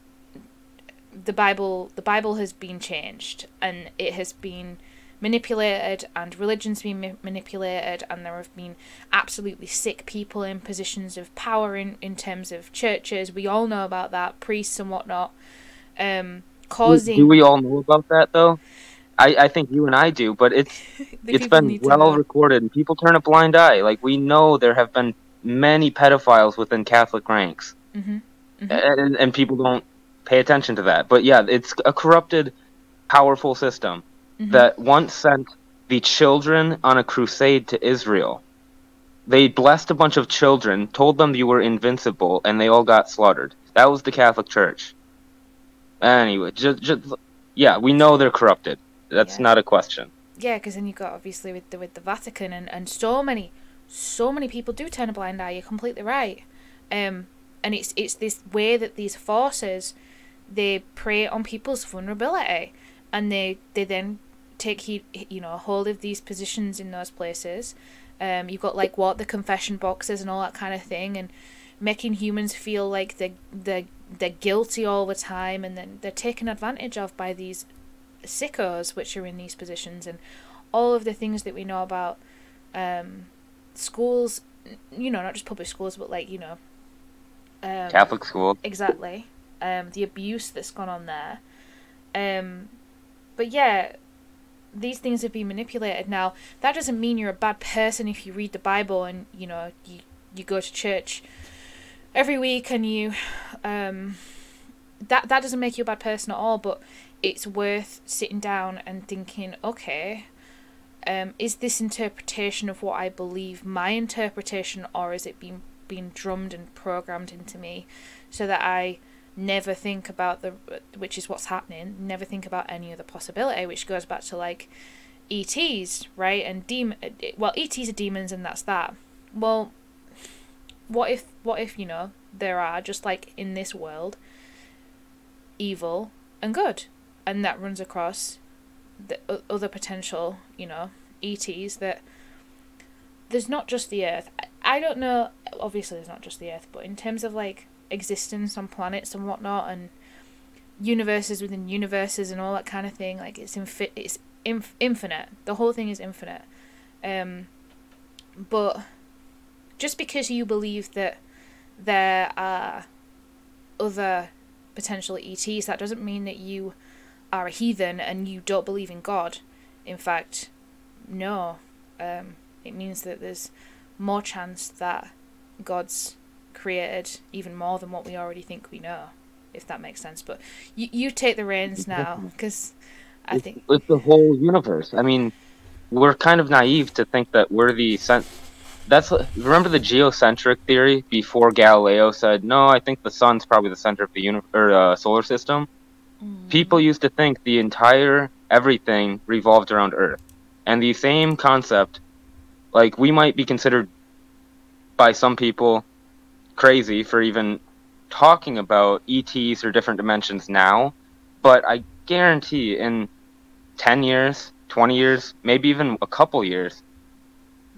the Bible has been changed, and it has been manipulated, and religion's been manipulated, and there have been absolutely sick people in positions of power in terms of churches. We all know about that, priests and whatnot. Causing. Do we all know about that though? I think you and I do, but it's been well recorded, and people turn a blind eye. Like, we know there have been many pedophiles within Catholic ranks, and people don't pay attention to that. But yeah, it's a corrupted, powerful system that once sent the children on a crusade to Israel. They blessed a bunch of children, told them you were invincible, and they all got slaughtered. That was the Catholic Church. Anyway, yeah, we know they're corrupted. That's not a question. Yeah, because then you got, obviously, with the Vatican, and so many people do turn a blind eye. You're completely right. And it's this way that these forces, they prey on people's vulnerability, and they then take heed, you know, hold of these positions in those places. You've got like the confession boxes and all that kind of thing, and making humans feel like they're guilty all the time, and then they're taken advantage of by these sickos which are in these positions, and all of the things that we know about schools, you know, not just public schools, but like, you know, Catholic school. Exactly. The abuse that's gone on there. But yeah, these things have been manipulated. Now, that doesn't mean you're a bad person if you read the Bible and, you know, you go to church every week, and you... that doesn't make you a bad person at all, but it's worth sitting down and thinking, okay, is this interpretation of what I believe my interpretation, or is it being drummed and programmed into me so that I never think about which is what's happening, never think about any other possibility, which goes back to like ETs, right? And ETs are demons, and that's that. Well, what if you know, there are, just like in this world, evil and good, and that runs across the other potential, you know, ETs, that there's not just the Earth. I don't know, obviously there's not just the Earth, but in terms of like existence on planets and whatnot, and universes within universes and all that kind of thing, like it's infinite. The whole thing is infinite. But just because you believe that there are other potential ETs, that doesn't mean that you are a heathen and you don't believe in God. In fact, no. It means that there's more chance that God's created even more than what we already think we know, if that makes sense. But you take the reins now, because I think. It's the whole universe. I mean, we're kind of naive to think that we're the... Remember the geocentric theory before Galileo said, no, I think the sun's probably the center of the solar system? Mm. People used to think the entire everything revolved around Earth. And the same concept, like, we might be considered by some people crazy for even talking about ETs or different dimensions now, but I guarantee in 10 years, 20 years, maybe even a couple years,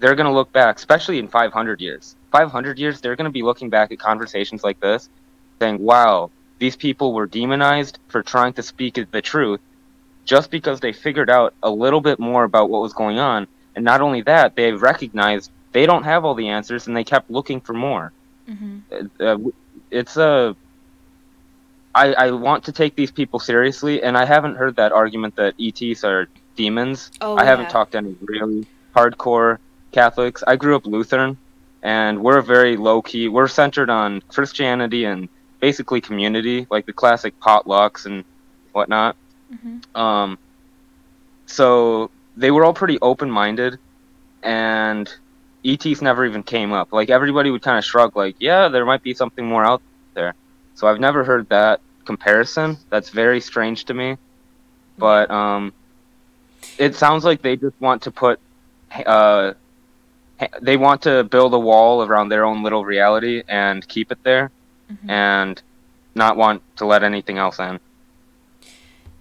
they're going to look back, especially in 500 years. 500 years, they're going to be looking back at conversations like this, saying, wow, these people were demonized for trying to speak the truth just because they figured out a little bit more about what was going on. And not only that, they recognized they don't have all the answers, and they kept looking for more. Mm-hmm. I want to take these people seriously, and I haven't heard that argument that ETs are demons. I haven't talked to any really hardcore Catholics. I grew up Lutheran, and we're very low-key. We're centered on Christianity and basically community, like the classic potlucks and whatnot. Mm-hmm. So they were all pretty open-minded, and ETs never even came up. Like, everybody would kind of shrug, like, yeah, there might be something more out there. So I've never heard that comparison. That's very strange to me. But it sounds like they just want to put... they want to build a wall around their own little reality and keep it there, mm-hmm. and not want to let anything else in.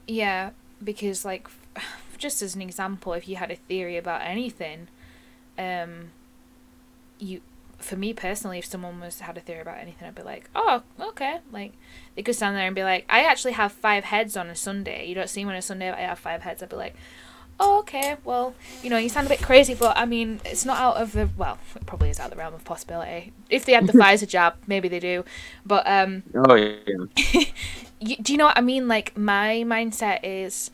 Yeah, because, like, just as an example, if you had a theory about anything... for me personally, if someone had a theory about anything, I'd be like, oh, okay. Like, they could stand there and be like, I actually have 5 heads on a Sunday. You don't see me on a Sunday, but I have 5 heads. I'd be like, oh, okay. Well, you know, you sound a bit crazy, but I mean, it's not out of the, well, it probably is out of the realm of possibility. If they had the Pfizer jab, maybe they do. But, oh, yeah. Do you know what I mean? Like, my mindset is,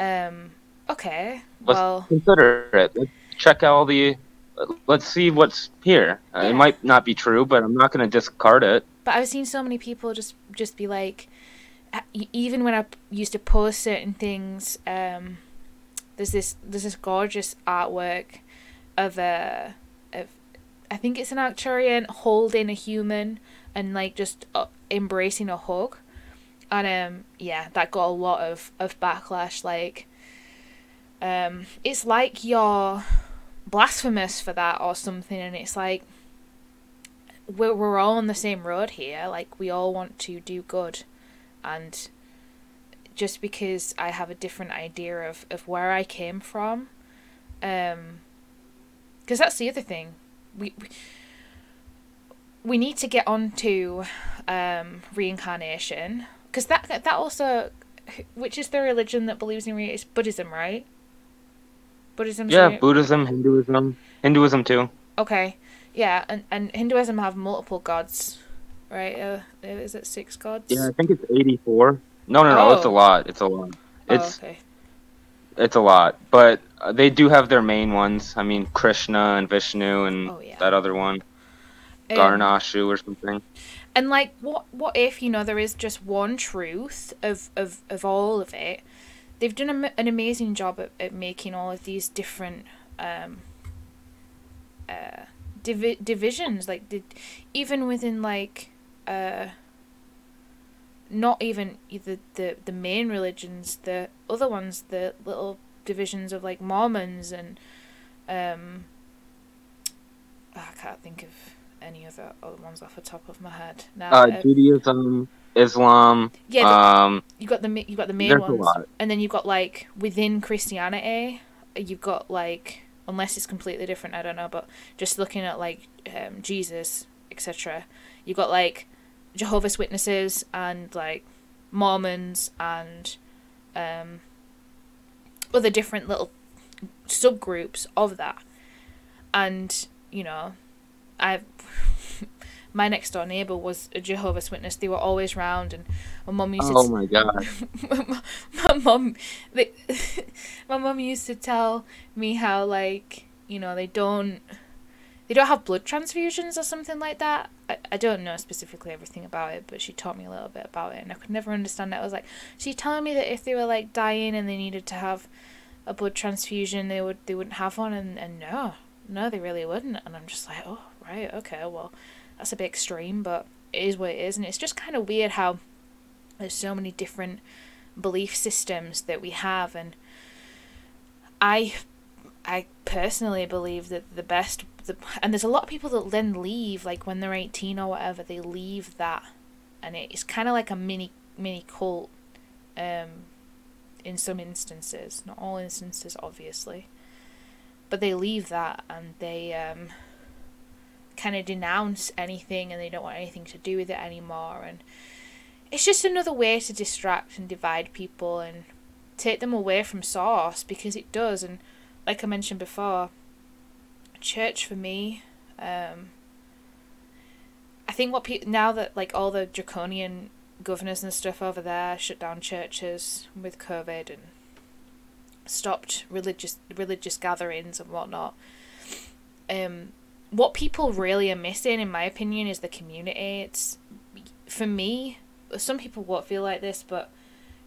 okay, well. Let's consider it. Let's check out all the... Let's see what's here. Yeah. It might not be true, but I'm not going to discard it. But I've seen so many people just be like, even when I used to post certain things, there's this gorgeous artwork of I think it's an Arcturian holding a human and like just embracing a hug, and yeah, that got a lot of backlash. Like, it's like you're blasphemous for that or something, and it's like we're all on the same road here. Like, we all want to do good, and just because I have a different idea of where I came from, because that's the other thing, we need to get on to reincarnation, because that also, which is the religion that believes in it's Buddhism, right? Buddhism, yeah, sorry. Buddhism, Hinduism too. Okay, yeah, and Hinduism have multiple gods, right? Is it 6 gods? Yeah, I think it's 84. No, it's a lot. It's a lot, but they do have their main ones. I mean, Krishna and Vishnu and that other one, Garnashu or something. And like, what if, you know, there is just one truth of all of it? They've done an amazing job at making all of these different divisions. Like, even within, like, not even the main religions, the other ones, the little divisions of, like, Mormons and... I can't think of any other ones off the top of my head now. Judaism... Islam, you got the main ones, and then you've got, like, within Christianity, you've got, like, unless it's completely different, I don't know, but just looking at, like, Jesus, etc., you've got, like, Jehovah's Witnesses and, like, Mormons and other different little subgroups of that. And, you know, my next door neighbour was a Jehovah's Witness. They were always round, and my mum used to. Oh my god! My mum used to tell me how, like, you know, they don't They don't have blood transfusions or something like that. I don't know specifically everything about it, but she taught me a little bit about it, and I could never understand it. I was like, so you're telling me that if they were, like, dying and they needed to have a blood transfusion, they wouldn't have one? And no, they really wouldn't. And I'm just like, oh, right, okay, well, that's a bit extreme, but it is what it is. And it's just kind of weird how there's so many different belief systems that we have, and I personally believe that and there's a lot of people that then leave, like, when they're 18 or whatever, they leave that, and it's kind of like a mini cult in some instances, not all instances obviously, but they leave that and they kind of denounce anything, and they don't want anything to do with it anymore. And it's just another way to distract and divide people and take them away from source, because it does. And like I mentioned before, church for me, I think now that, like, all the draconian governors and stuff over there shut down churches with COVID and stopped religious gatherings and whatnot, what people really are missing, in my opinion, is the community. It's, for me, some people won't feel like this, but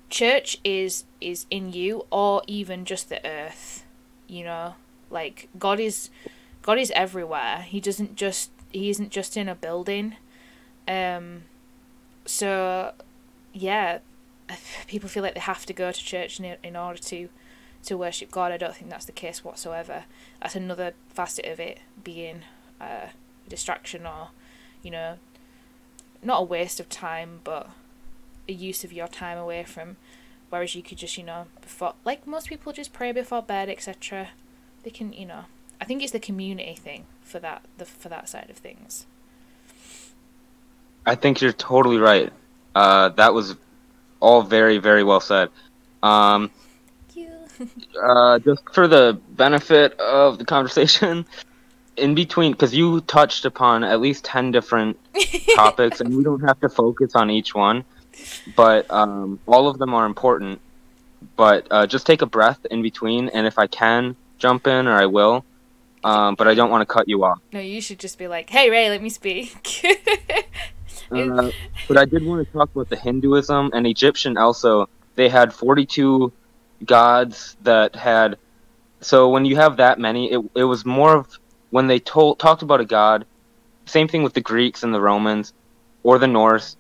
church is in you, or even just the earth, you know, like, God is everywhere. He isn't just in a building. So yeah, people feel like they have to go to church in order to worship God. I don't think that's the case whatsoever. That's another facet of it being a distraction, or, you know, not a waste of time, but a use of your time away from, whereas you could just, you know, before, like, most people just pray before bed, etc. They can, you know, I think it's the community thing for that, for that side of things. I think you're totally right. That was all very, very well said. Just for the benefit of the conversation, in between, because you touched upon at least 10 different topics, and we don't have to focus on each one, but all of them are important. But just take a breath in between, and if I can jump in, or I will, but I don't want to cut you off. No, you should just be like, hey, Ray, let me speak. But I did want to talk about the Hinduism and Egyptian also. They had 42 gods that had... So when you have that many, it was more of... When they talked about a god, same thing with the Greeks and the Romans, or the Norse,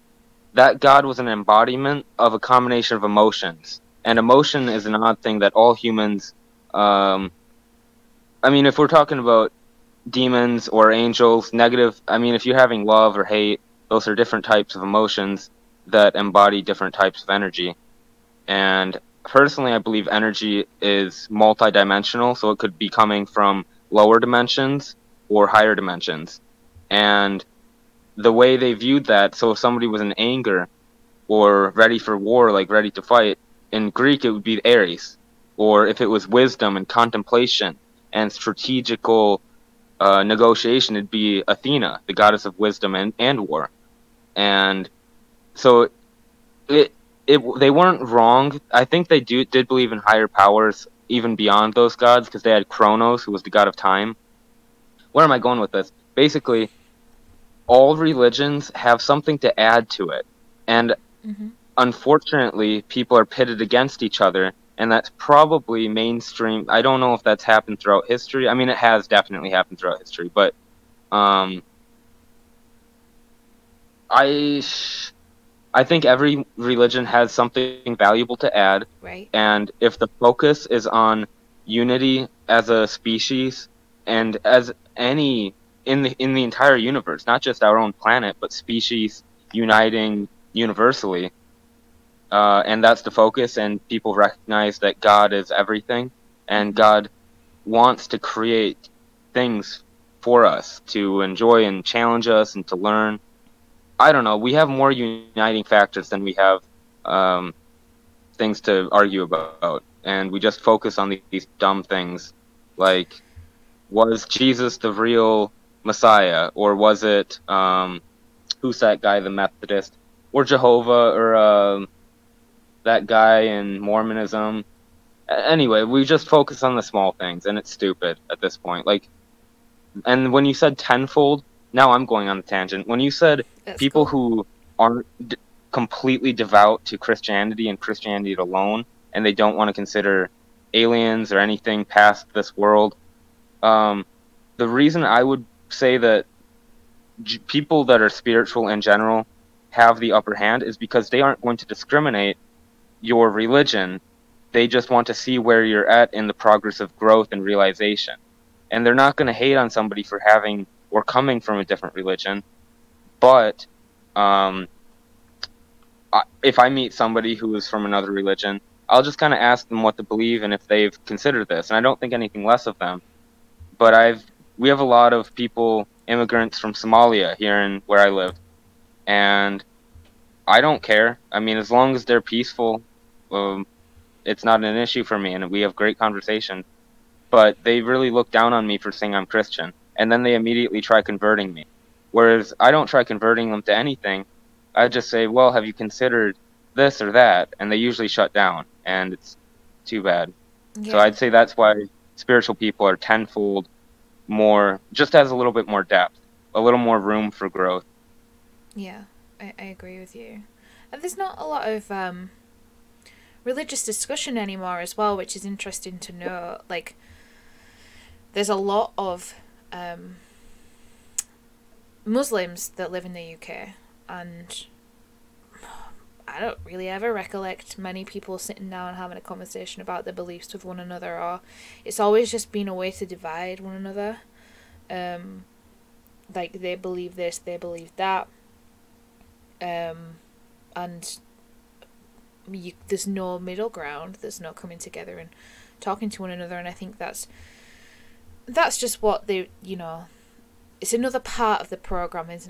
that god was an embodiment of a combination of emotions. And emotion is an odd thing that all humans... I mean, if we're talking about demons or angels, negative... I mean, if you're having love or hate, those are different types of emotions that embody different types of energy. And personally, I believe energy is multidimensional, so it could be coming from lower dimensions or higher dimensions. And the way they viewed that, so if somebody was in anger or ready for war, like ready to fight, in Greek it would be Ares. Or if it was wisdom and contemplation and strategical negotiation, it'd be Athena, the goddess of wisdom and war. And so they weren't wrong. I think they did believe in higher powers, even beyond those gods, because they had Kronos, who was the god of time. Where am I going with this? Basically, all religions have something to add to it. And unfortunately, people are pitted against each other, and that's probably mainstream. I don't know if that's happened throughout history. I mean, it has definitely happened throughout history, but I think every religion has something valuable to add, right? And if the focus is on unity as a species and as any in the entire universe, not just our own planet, but species uniting universally, and that's the focus, and people recognize that God is everything, and God wants to create things for us to enjoy and challenge us and to learn. I don't know. We have more uniting factors than we have things to argue about. And we just focus on these dumb things like, was Jesus the real Messiah? Or was it, who's that guy, the Methodist? Or Jehovah, or that guy in Mormonism? Anyway, we just focus on the small things, and it's stupid at this point. Like, And when you said tenfold, now I'm going on a tangent. When you said that's people cool. who aren't completely devout to Christianity and Christianity alone, and they don't want to consider aliens or anything past this world, the reason I would say that people that are spiritual in general have the upper hand is because they aren't going to discriminate your religion. They just want to see where you're at in the progress of growth and realization. And they're not going to hate on somebody for having or coming from a different religion. But if I meet somebody who is from another religion, I'll just kind of ask them what to believe and if they've considered this. And I don't think anything less of them. But we have a lot of people, immigrants from Somalia here in where I live. And I don't care. I mean, as long as they're peaceful, it's not an issue for me. And we have great conversation. But they really look down on me for saying I'm Christian. And then they immediately try converting me. Whereas I don't try converting them to anything. I just say, well, have you considered this or that? And they usually shut down. And it's too bad. Yeah. So I'd say that's why spiritual people are tenfold more, just has a little bit more depth, a little more room for growth. Yeah, I agree with you. And there's not a lot of religious discussion anymore as well, which is interesting to know. Like, there's a lot of Muslims that live in the UK, and I don't really ever recollect many people sitting down and having a conversation about their beliefs with one another, or it's always just been a way to divide one another. Like, they believe this, they believe that, and there's no middle ground, there's no coming together and talking to one another. And I think that's just what they, you know, it's another part of the programming.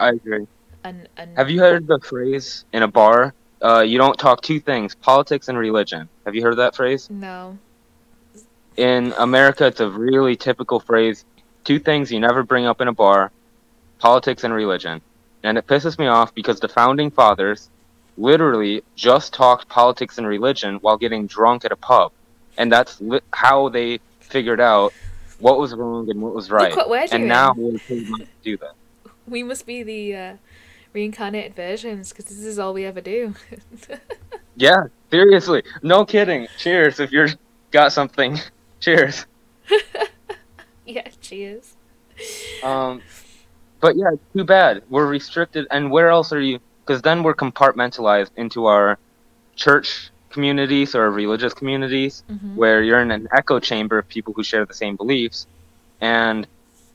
I agree. And have you heard the phrase in a bar, you don't talk two things, politics and religion? Have you heard that phrase? No. In America, it's a really typical phrase. Two things you never bring up in a bar, politics and religion. And it pisses me off because the founding fathers literally just talked politics and religion while getting drunk at a pub. And that's how they figured out what was wrong and what was right. Look what we're doing. And now we're pretty much do that. We must be the reincarnated versions, because this is all we ever do. Yeah, seriously. No kidding. Cheers if you've got something. Cheers. Yeah, cheers. But yeah, it's too bad. We're restricted. And where else are you? Because then we're compartmentalized into our church communities or religious communities, mm-hmm. where you're in an echo chamber of people who share the same beliefs. And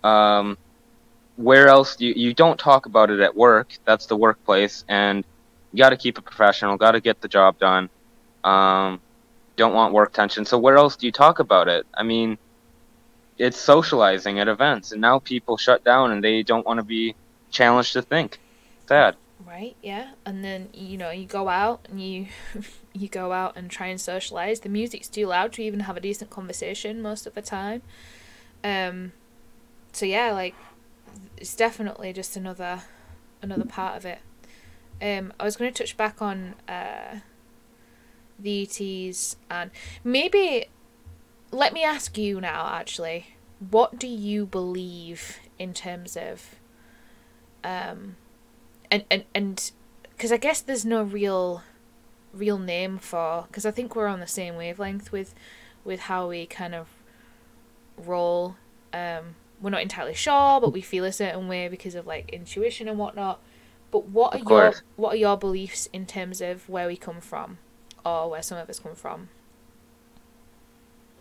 where else? You don't talk about it at work. That's the workplace. And you got to keep it professional. Got to get the job done. Don't want work tension. So where else do you talk about it? I mean, it's socializing at events. And now people shut down and they don't want to be challenged to think. Sad. Right, yeah. And then, you know, you go out and you go out and try and socialize. The music's too loud to even have a decent conversation most of the time. So yeah, like, it's definitely just another part of it. I was going to touch back on the ETs, and maybe let me ask you now, actually, what do you believe in terms of and because I guess there's no real name for, because I think we're on the same wavelength with how we kind of roll. We're not entirely sure, but we feel a certain way because of, like, intuition and whatnot. But what are your beliefs in terms of where we come from, or where some of us come from?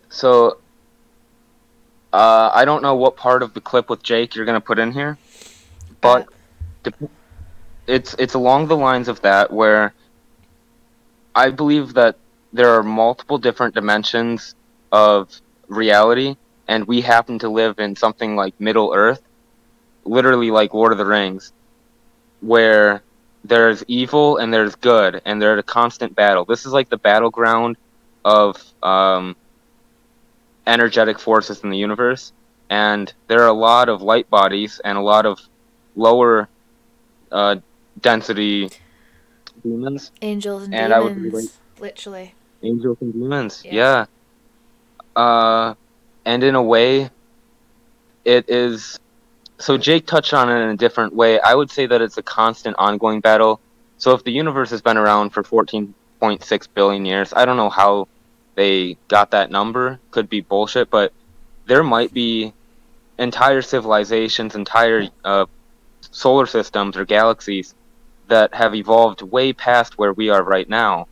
So, I don't know what part of the clip with Jake you're going to put in here, but it's along the lines of that, where I believe that there are multiple different dimensions of reality. And we happen to live in something like Middle Earth, literally like Lord of the Rings, where there's evil and there's good, and there's a constant battle. This is like the battleground of energetic forces in the universe, and there are a lot of light bodies and a lot of lower density demons. Angels and demons, I would relate, literally. Angels and demons, yeah. And in a way, it is... So Jake touched on it in a different way. I would say that it's a constant ongoing battle. So if the universe has been around for 14.6 billion years, I don't know how they got that number. Could be bullshit, but there might be entire civilizations, entire solar systems or galaxies that have evolved way past where we are right now.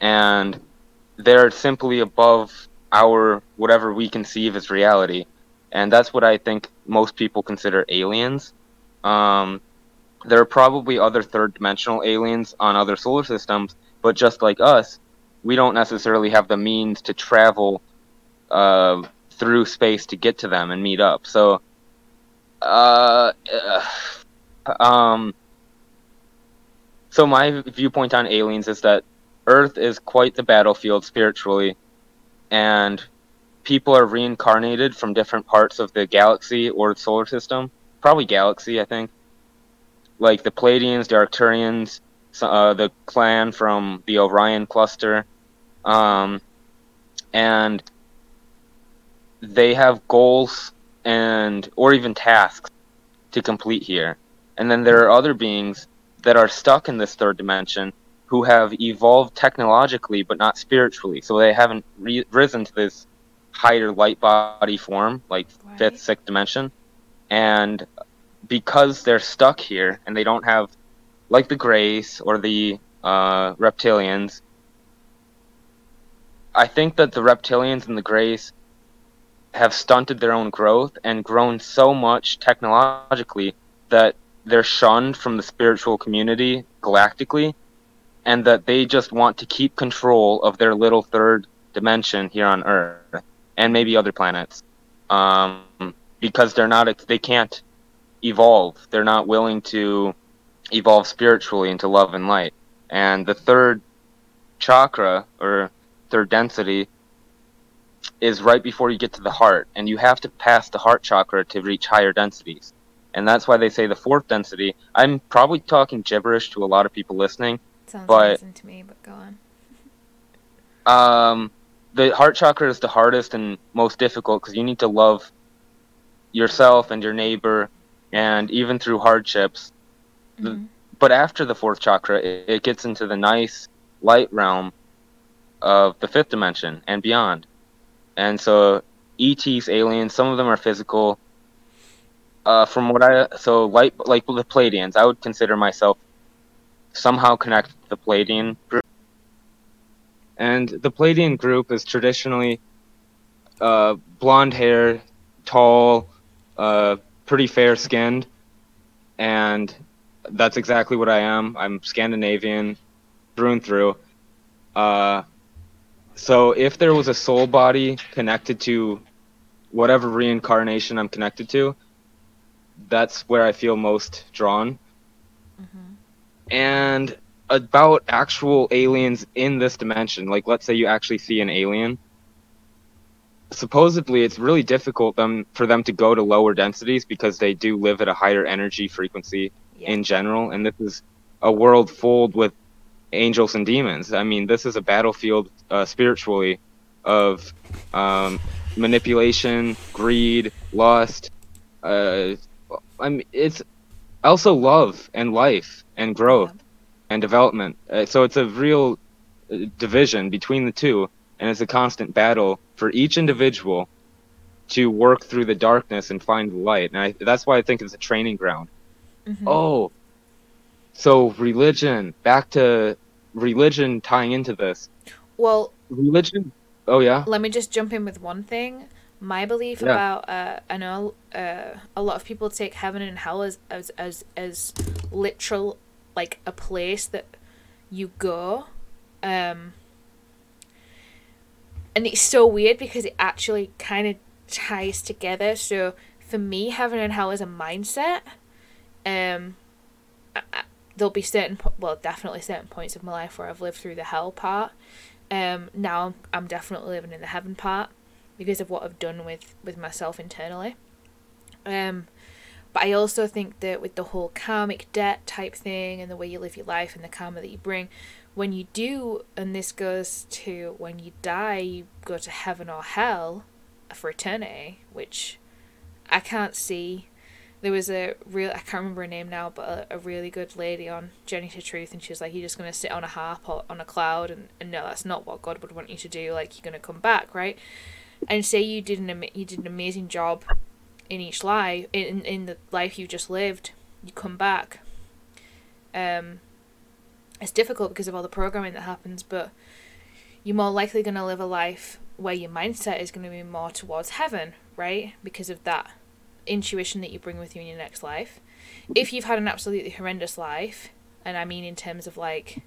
And they're simply above our whatever we conceive as reality. And that's what I think most people consider aliens. There are probably other third-dimensional aliens on other solar systems, but just like us, we don't necessarily have the means to travel through space to get to them and meet up. So, so my viewpoint on aliens is that Earth is quite the battlefield spiritually, and people are reincarnated from different parts of the galaxy or the solar system. Probably galaxy, I think. Like the Pleiadians, the Arcturians, the clan from the Orion cluster. And they have goals and or even tasks to complete here. And then there are other beings that are stuck in this third dimension who have evolved technologically but not spiritually. So they haven't risen to this higher light body form, like right. 5th, 6th dimension, and because they're stuck here and they don't have, like the Greys or the Reptilians. I think that the Reptilians and the Greys have stunted their own growth and grown so much technologically that they're shunned from the spiritual community galactically, and that they just want to keep control of their little third dimension here on Earth. And maybe other planets, because they can't evolve. They're not willing to evolve spiritually into love and light. And the third chakra, or third density, is right before you get to the heart. And you have to pass the heart chakra to reach higher densities. And that's why they say the fourth density. I'm probably talking gibberish to a lot of people listening. Sounds amazing to me, but go on. The heart chakra is the hardest and most difficult because you need to love yourself and your neighbor, and even through hardships. Mm-hmm. But after the fourth chakra, it gets into the nice light realm of the 5th dimension and beyond. And so ETs, aliens, some of them are physical. Like the Pleiadians, I would consider myself somehow connected to the Pleiadian group. And the Pleiadian group is traditionally blonde hair, tall, pretty fair-skinned, and that's exactly what I am. I'm Scandinavian through and through. So if there was a soul body connected to whatever reincarnation I'm connected to, that's where I feel most drawn. Mm-hmm. And about actual aliens in this dimension, like let's say you actually see an alien, supposedly it's really difficult for them to go to lower densities because they do live at a higher energy frequency in general, and this is a world filled with angels and demons. I mean, this is a battlefield spiritually of manipulation, greed, lust, I mean, it's also love and life and growth and development. So it's a real division between the two, and it's a constant battle for each individual to work through the darkness and find the light. And that's why I think it's a training ground. Mm-hmm. Oh, so religion, back to religion tying into this. Well, religion. Oh, yeah. Let me just jump in with one thing. My belief about I know a lot of people take heaven and hell as literal, like a place that you go, and it's so weird because it actually kind of ties together. So for me, heaven and hell is a mindset. There'll be definitely certain points of my life where I've lived through the hell part. Now I'm definitely living in the heaven part because of what I've done with myself internally. But I also think that with the whole karmic debt type thing and the way you live your life and the karma that you bring, when you do, and this goes to when you die, you go to heaven or hell for eternity, which I Can't See. There was a real, I can't remember her name now, but a really good lady on Journey to Truth, and she was like, you're just going to sit on a harp or on a cloud, and no, that's not what God would want you to do, like, you're going to come back, right? And say you did an amazing job in each life, in the life you just lived, you come back. It's difficult because of all the programming that happens, but you're more likely going to live a life where your mindset is going to be more towards heaven, right? Because of that intuition that you bring with you in your next life. If you've had an absolutely horrendous life, and I mean in terms of like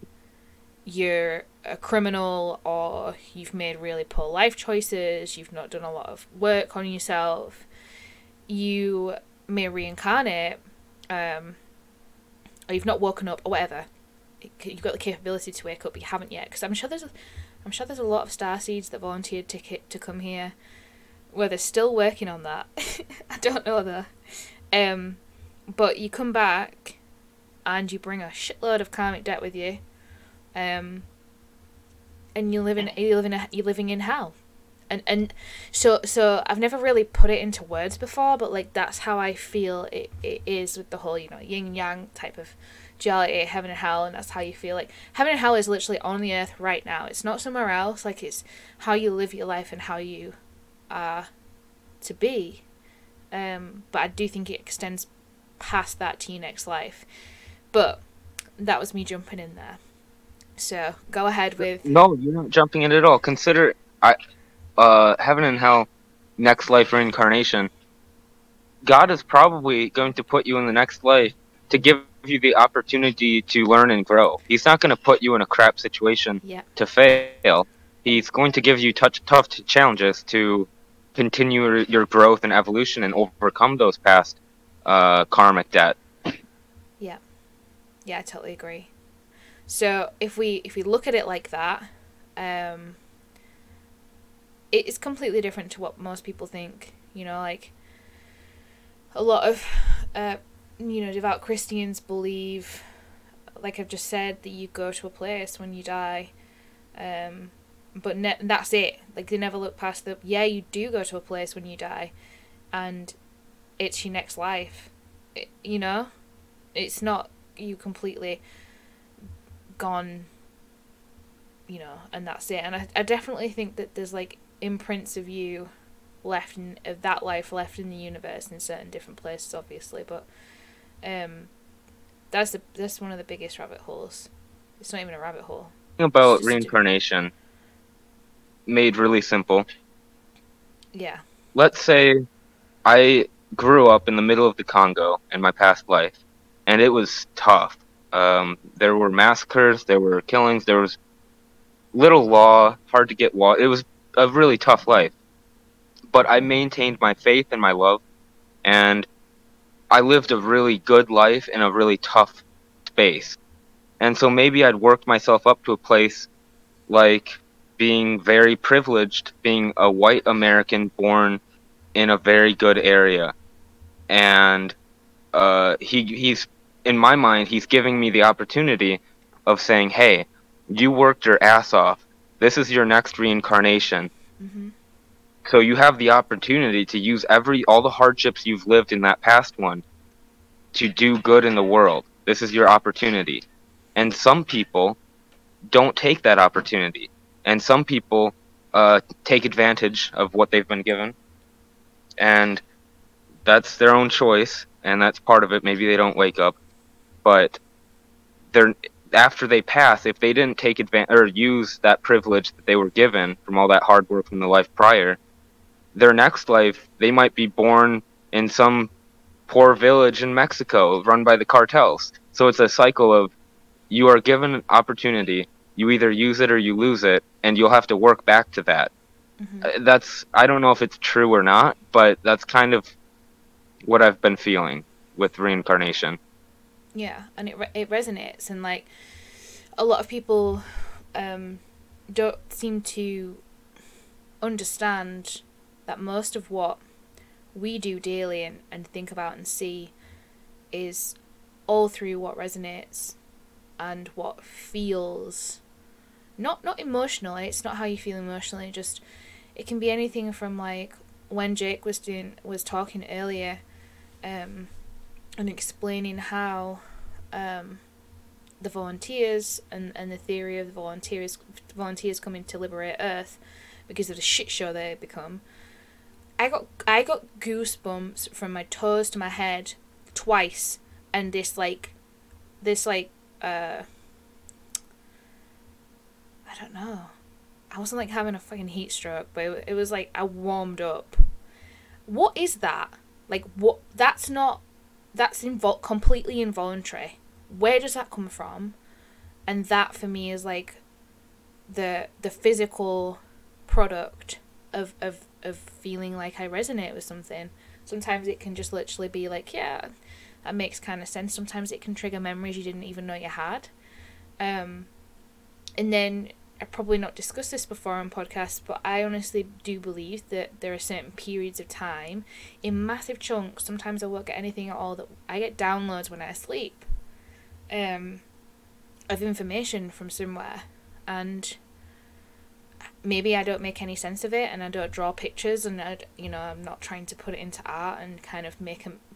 you're a criminal or you've made really poor life choices, you've not done a lot of work on yourself, you may reincarnate, or you've not woken up or whatever. You've got the capability to wake up, but you haven't yet, because I'm sure there's a lot of Starseeds that volunteered to come here, where they're still working on that. I don't know though. But you come back and you bring a shitload of karmic debt with you, and you're living in hell, and so I've never really put it into words before, but like that's how I feel it is with the whole, you know, yin yang type of duality, heaven and hell, and that's how you feel. Like heaven and hell is literally on the earth right now. It's not somewhere else. Like it's how you live your life and how you are to be. But I do think it extends past that to your next life. But that was me jumping in there. So go ahead with. No, you're not jumping in at all. Consider heaven and hell, next life reincarnation. God is probably going to put you in the next life to give you the opportunity to learn and grow. He's not going to put you in a crap situation to fail. He's going to give you tough challenges to continue your growth and evolution and overcome those past karmic debt. Yeah, I totally agree. So if we look at it like that, it is completely different to what most people think. You know, like a lot of devout Christians believe, like I've just said, that you go to a place when you die, but that's it. Like they never look past the, yeah, you do go to a place when you die, and it's your next life. It's not you completely gone, and that's it. And I definitely think that there's like imprints of you of that life left in the universe in certain different places, obviously, but. That's one of the biggest rabbit holes. It's not even a rabbit hole. About reincarnation, made really simple. Yeah. Let's say I grew up in the middle of the Congo in my past life, and it was tough. There were massacres, there were killings, there was little law, hard to get water. It was a really tough life. But I maintained my faith and my love, and I lived a really good life in a really tough space. And so maybe I'd worked myself up to a place like being very privileged, being a white American born in a very good area. And he's, in my mind, he's giving me the opportunity of saying, hey, you worked your ass off. This is your next reincarnation. Mm-hmm. So you have the opportunity to use all the hardships you've lived in that past one to do good in the world. This is your opportunity. And some people don't take that opportunity. And some people take advantage of what they've been given. And that's their own choice. And that's part of it. Maybe they don't wake up. But after they pass, if they didn't take advantage or use that privilege that they were given from all that hard work from the life prior, their next life, they might be born in some poor village in Mexico run by the cartels. So it's a cycle of you are given an opportunity, you either use it or you lose it, and you'll have to work back to that. Mm-hmm. That's, I don't know if it's true or not, but that's kind of what I've been feeling with reincarnation. Yeah, and it resonates, and like a lot of people don't seem to understand that most of what we do daily and think about and see is all through what resonates and what feels not emotionally. It's not how you feel emotionally, just it can be anything from like when Jake was talking earlier, and explaining how the volunteers and the theory of the volunteers coming to liberate Earth because of the shit show they become, I got goosebumps from my toes to my head twice, and this I don't know. I wasn't like having a fucking heat stroke, but it was like I warmed up. What is that? Like, what? That's completely involuntary. Where does that come from? And that for me is like the physical product of feeling like I resonate with something. Sometimes it can just literally be like, yeah, that makes kind of sense. Sometimes it can trigger memories you didn't even know you had. And then I've probably not discussed this before on podcasts, but I honestly do believe that there are certain periods of time in massive chunks. Sometimes I won't get anything at all, that I get downloads when I sleep of information from somewhere, and maybe I don't make any sense of it, and I don't draw pictures, and I'm not trying to put it into art and kind of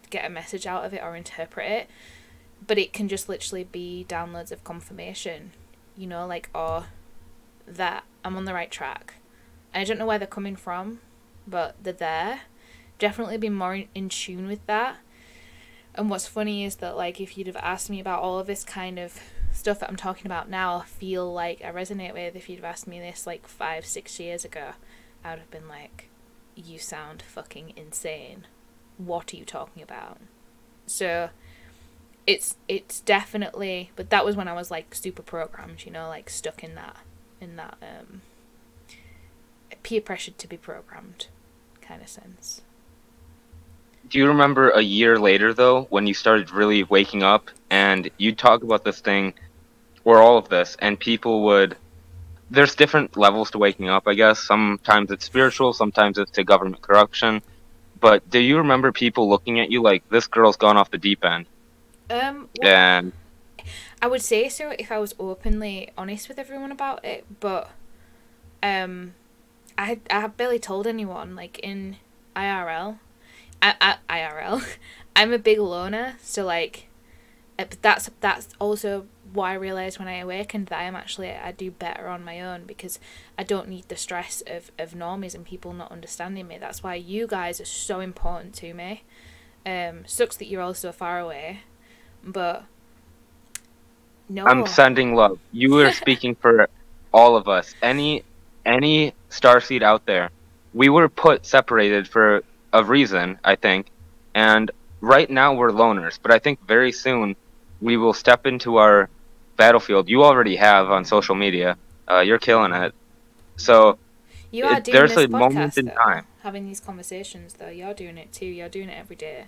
get a message out of it or interpret it, but it can just literally be downloads of confirmation, that I'm on the right track. And I don't know where they're coming from, but they're there. Definitely be more in tune with that. And what's funny is that, like, if you'd have asked me about all of this kind of stuff that I'm talking about now, I feel like I resonate with, if you'd have asked me this like 5-6 years ago, I would have been like, you sound fucking insane, what are you talking about? So it's definitely, but that was when I was like super programmed, stuck in that peer pressured to be programmed kind of sense. Do you remember a year later, though, when you started really waking up and you'd talk about this thing, or all of this, and people would... There's different levels to waking up, I guess. Sometimes it's spiritual, sometimes it's to government corruption. But do you remember people looking at you like, this girl's gone off the deep end? And I would say so if I was openly honest with everyone about it, but I barely told anyone, like, in IRL... I'm a big loner, so like, but that's also why I realised when I awakened that I do better on my own, because I don't need the stress of normies and people not understanding me. That's why you guys are so important to me. Sucks that you're all so far away, but no. I'm sending love. You are speaking for all of us. Any starseed out there, we were separated for a reason, I think, and right now we're loners, but I think very soon we will step into our battlefield. You already have on social media. You're killing it. So you are doing there's this a podcast, moment in though, time having these conversations, though. You're doing it too. You're doing it every day.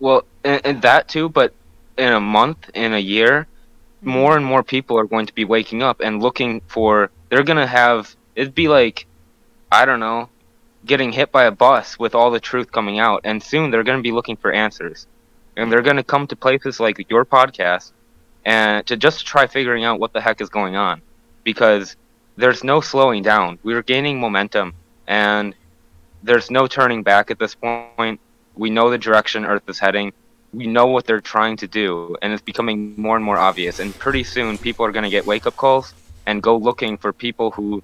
Well, and that too, but in a month, in a year, more and more people are going to be waking up and looking for. They're gonna have. It'd be like, I don't know, getting hit by a bus with all the truth coming out, and soon they're going to be looking for answers, and they're going to come to places like your podcast and to just try figuring out what the heck is going on, because there's no slowing down. We're gaining momentum, and there's no turning back at this point. We know the direction Earth is heading. We know what they're trying to do, and it's becoming more and more obvious, and pretty soon people are going to get wake-up calls and go looking for people who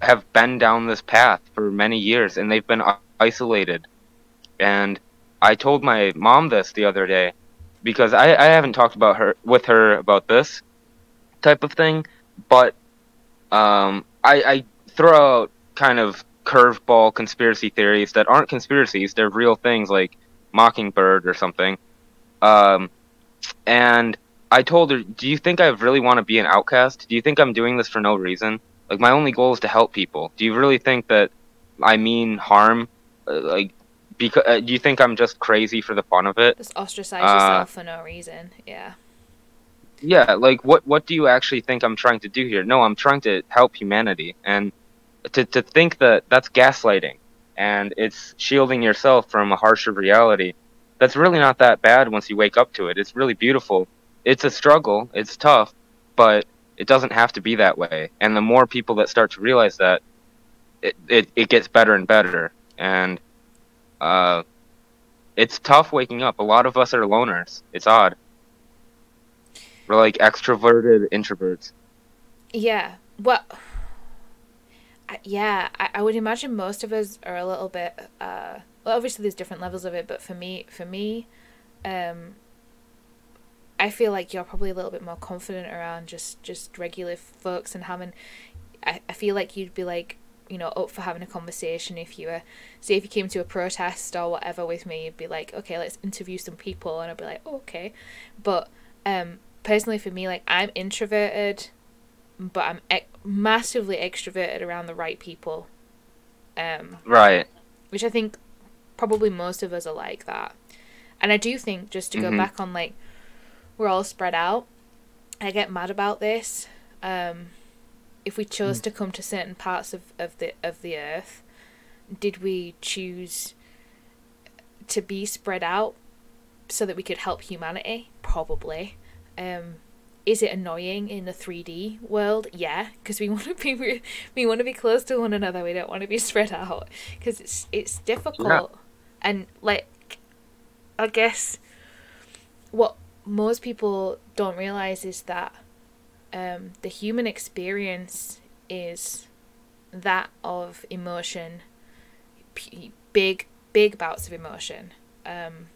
have been down this path for many years, and they've been isolated. And I told my mom this the other day, because I haven't talked with her about this type of thing, but I throw out kind of curveball conspiracy theories that aren't conspiracies, they're real things, like Mockingbird or something. And I told her, do you think I really want to be an outcast? Do you think I'm doing this for no reason? Like, my only goal is to help people. Do you really think that I mean harm? Do you think I'm just crazy for the fun of it? Just ostracize yourself for no reason, yeah. Yeah, like, what do you actually think I'm trying to do here? No, I'm trying to help humanity. And to think that that's gaslighting, and it's shielding yourself from a harsher reality, that's really not that bad once you wake up to it. It's really beautiful. It's a struggle. It's tough, but... it doesn't have to be that way. And the more people that start to realize that, it gets better and better. And it's tough waking up. A lot of us are loners. It's odd. We're like extroverted introverts. Yeah. Well, yeah, I would imagine most of us are a little bit, well, obviously there's different levels of it, but for me, I feel like you're probably a little bit more confident around just regular folks and having, I feel like you'd be like, you know, up for having a conversation if you were, say if you came to a protest or whatever with me, you'd be like, okay, let's interview some people. And I'd be like, oh, okay. But, personally for me, like I'm introverted, but I'm massively extroverted around the right people. Right. Which I think probably most of us are like that. And I do think, just to go back on, like, we're all spread out. I get mad about this. If we chose to come to certain parts of the earth, did we choose to be spread out so that we could help humanity? Probably. Is it annoying in the 3D world? Yeah, because we want to be close to one another. We don't want to be spread out because it's difficult. Yeah. And like, I guess what most people don't realize is that the human experience is that of emotion, big bouts of emotion, and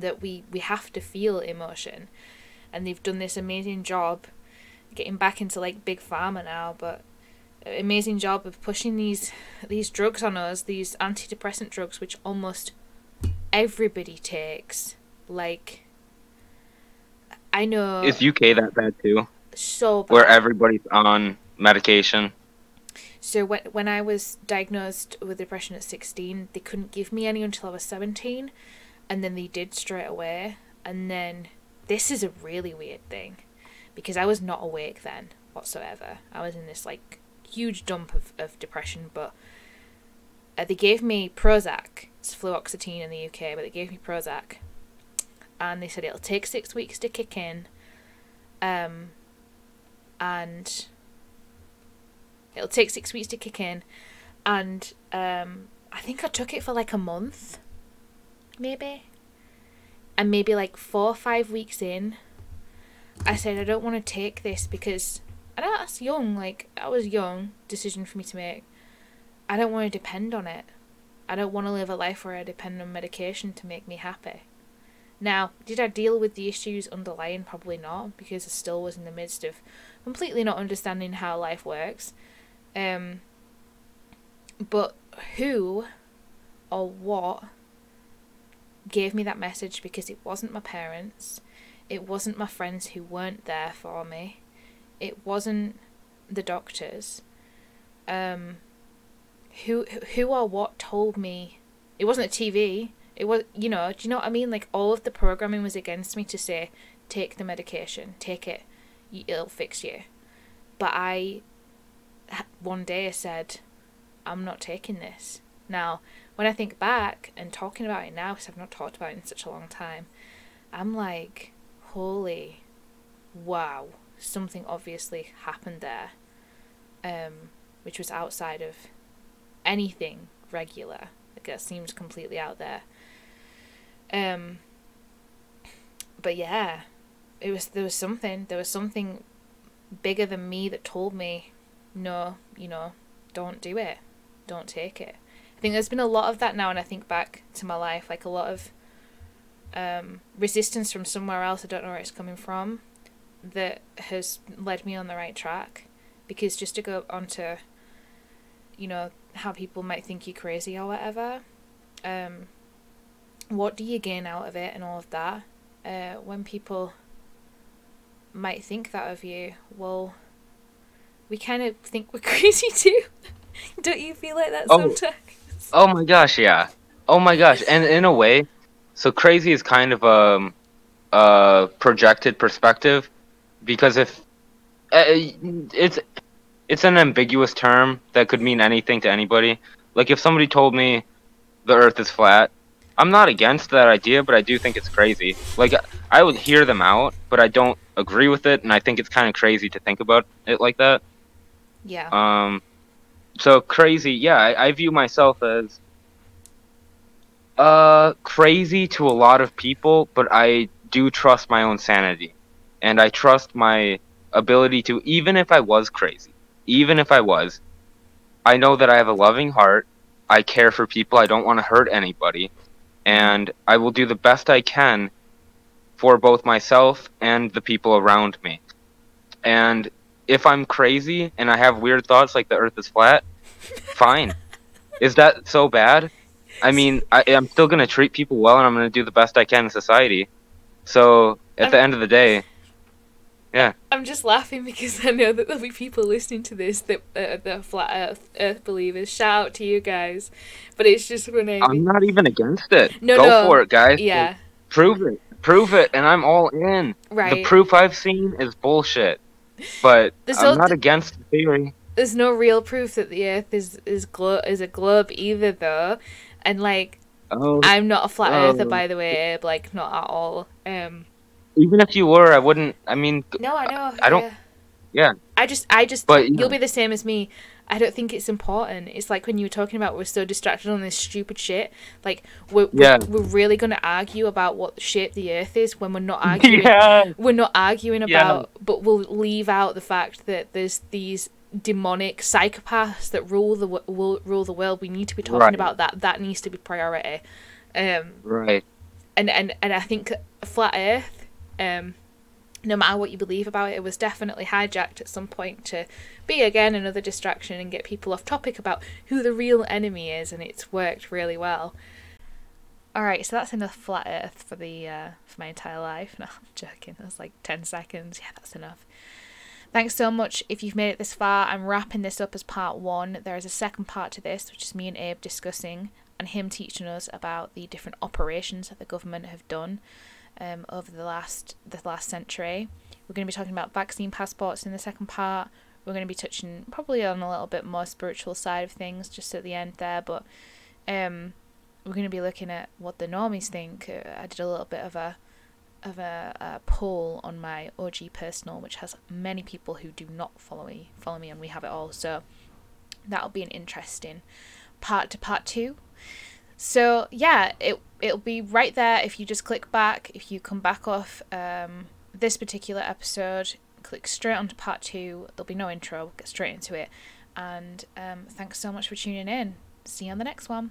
that we have to feel emotion. And they've done this amazing job, getting back into like big pharma now, but amazing job of pushing these drugs on us, these antidepressant drugs, which almost everybody takes. Like, I know it's UK that bad too, so bad. Where everybody's on medication. So when I was diagnosed with depression at 16, they couldn't give me any until I was 17, and then they did straight away, and then. This is a really weird thing because I was not awake then whatsoever. I was in this like huge dump of depression, but they gave me Prozac. It's fluoxetine in the UK, but they gave me Prozac and they said it'll take 6 weeks to kick in and it'll take 6 weeks to kick in and I think I took it for like a month maybe. And maybe like 4 or 5 weeks in, I said, I don't want to take this because, and that's young, like, that was a young decision for me to make. I don't want to depend on it. I don't want to live a life where I depend on medication to make me happy. Now, did I deal with the issues underlying? Probably not, because I still was in the midst of completely not understanding how life works. But who or what gave me that message? Because it wasn't my parents, it wasn't my friends who weren't there for me, it wasn't the doctors. Who or what told me? It wasn't the TV. It was, you know, do you know what I mean? Like, all of the programming was against me to say, take the medication, take it, it'll fix you. But I one day I said, I'm not taking this. Now, when I think back and talking about it now, because I've not talked about it in such a long time, I'm like, holy, wow, something obviously happened there, which was outside of anything regular. Like, that seems completely out there. But yeah, there was something bigger than me that told me, no, you know, don't do it, don't take it. I think there's been a lot of that now, and I think back to my life, like a lot of resistance from somewhere else, I don't know where it's coming from, that has led me on the right track. Because just to go on to, you know, how people might think you're crazy or whatever, what do you gain out of it and all of that? When people might think that of you, well, we kind of think we're crazy too. Don't you feel like that sometimes? Oh my gosh, yeah. Oh my gosh, and in a way, so crazy is kind of a projected perspective, because if it's an ambiguous term that could mean anything to anybody. Like, if somebody told me the Earth is flat, I'm not against that idea, but I do think it's crazy. Like, I would hear them out, but I don't agree with it, and I think it's kind of crazy to think about it like that. Yeah. So crazy, yeah, I view myself as crazy to a lot of people, but I do trust my own sanity, and I trust my ability to, even if I was crazy, even if I was, I know that I have a loving heart, I care for people, I don't want to hurt anybody, and I will do the best I can for both myself and the people around me. And if I'm crazy and I have weird thoughts like the earth is flat, fine. Is that so bad? I mean, I'm still going to treat people well, and I'm going to do the best I can in society. So, at the end of the day, yeah. I'm just laughing because I know that there'll be people listening to this that the flat earth believers. Shout out to you guys. But it's just funny. I'm not even against it. Go for it, guys. Yeah. Like, prove it. Prove it, and I'm all in. Right. The proof I've seen is bullshit. But I'm not against the theory. There's no real proof that the Earth is a globe either, though. And, like, I'm not a flat earther, by the way, Abe. Like, not at all. Even if you were, I wouldn't, I mean... No, I know. I don't... Yeah. I just... But, you'll be the same as me. I don't think it's important. It's like when you were talking about we're so distracted on this stupid shit. Like, we're really going to argue about what shape the Earth is when we're not arguing. Yeah. We're not arguing about... But we'll leave out the fact that there's these... demonic psychopaths that rule the world. We need to be talking about that. That needs to be priority. Right. And I think flat Earth, no matter what you believe about it, it was definitely hijacked at some point to be again another distraction and get people off topic about who the real enemy is, and it's worked really well. All right, so that's enough flat Earth for the for my entire life. No, I'm joking. That was like 10 seconds. Yeah, that's enough. Thanks so much if you've made it this far. I'm wrapping this up as part one. There is a second part to this, which is me and Abe discussing and him teaching us about the different operations that the government have done over the last century. We're going to be talking about vaccine passports in the second part. We're going to be touching probably on a little bit more spiritual side of things just at the end there, but we're going to be looking at what the normies think. I did a little bit of a poll on my OG personal, which has many people who do not follow me, and we have it all, so that'll be an interesting part to part two. So yeah, it'll be right there. If you just click back, if you come back off this particular episode, click straight onto part two. There'll be no intro, we'll get straight into it, and thanks so much for tuning in. See you on the next one.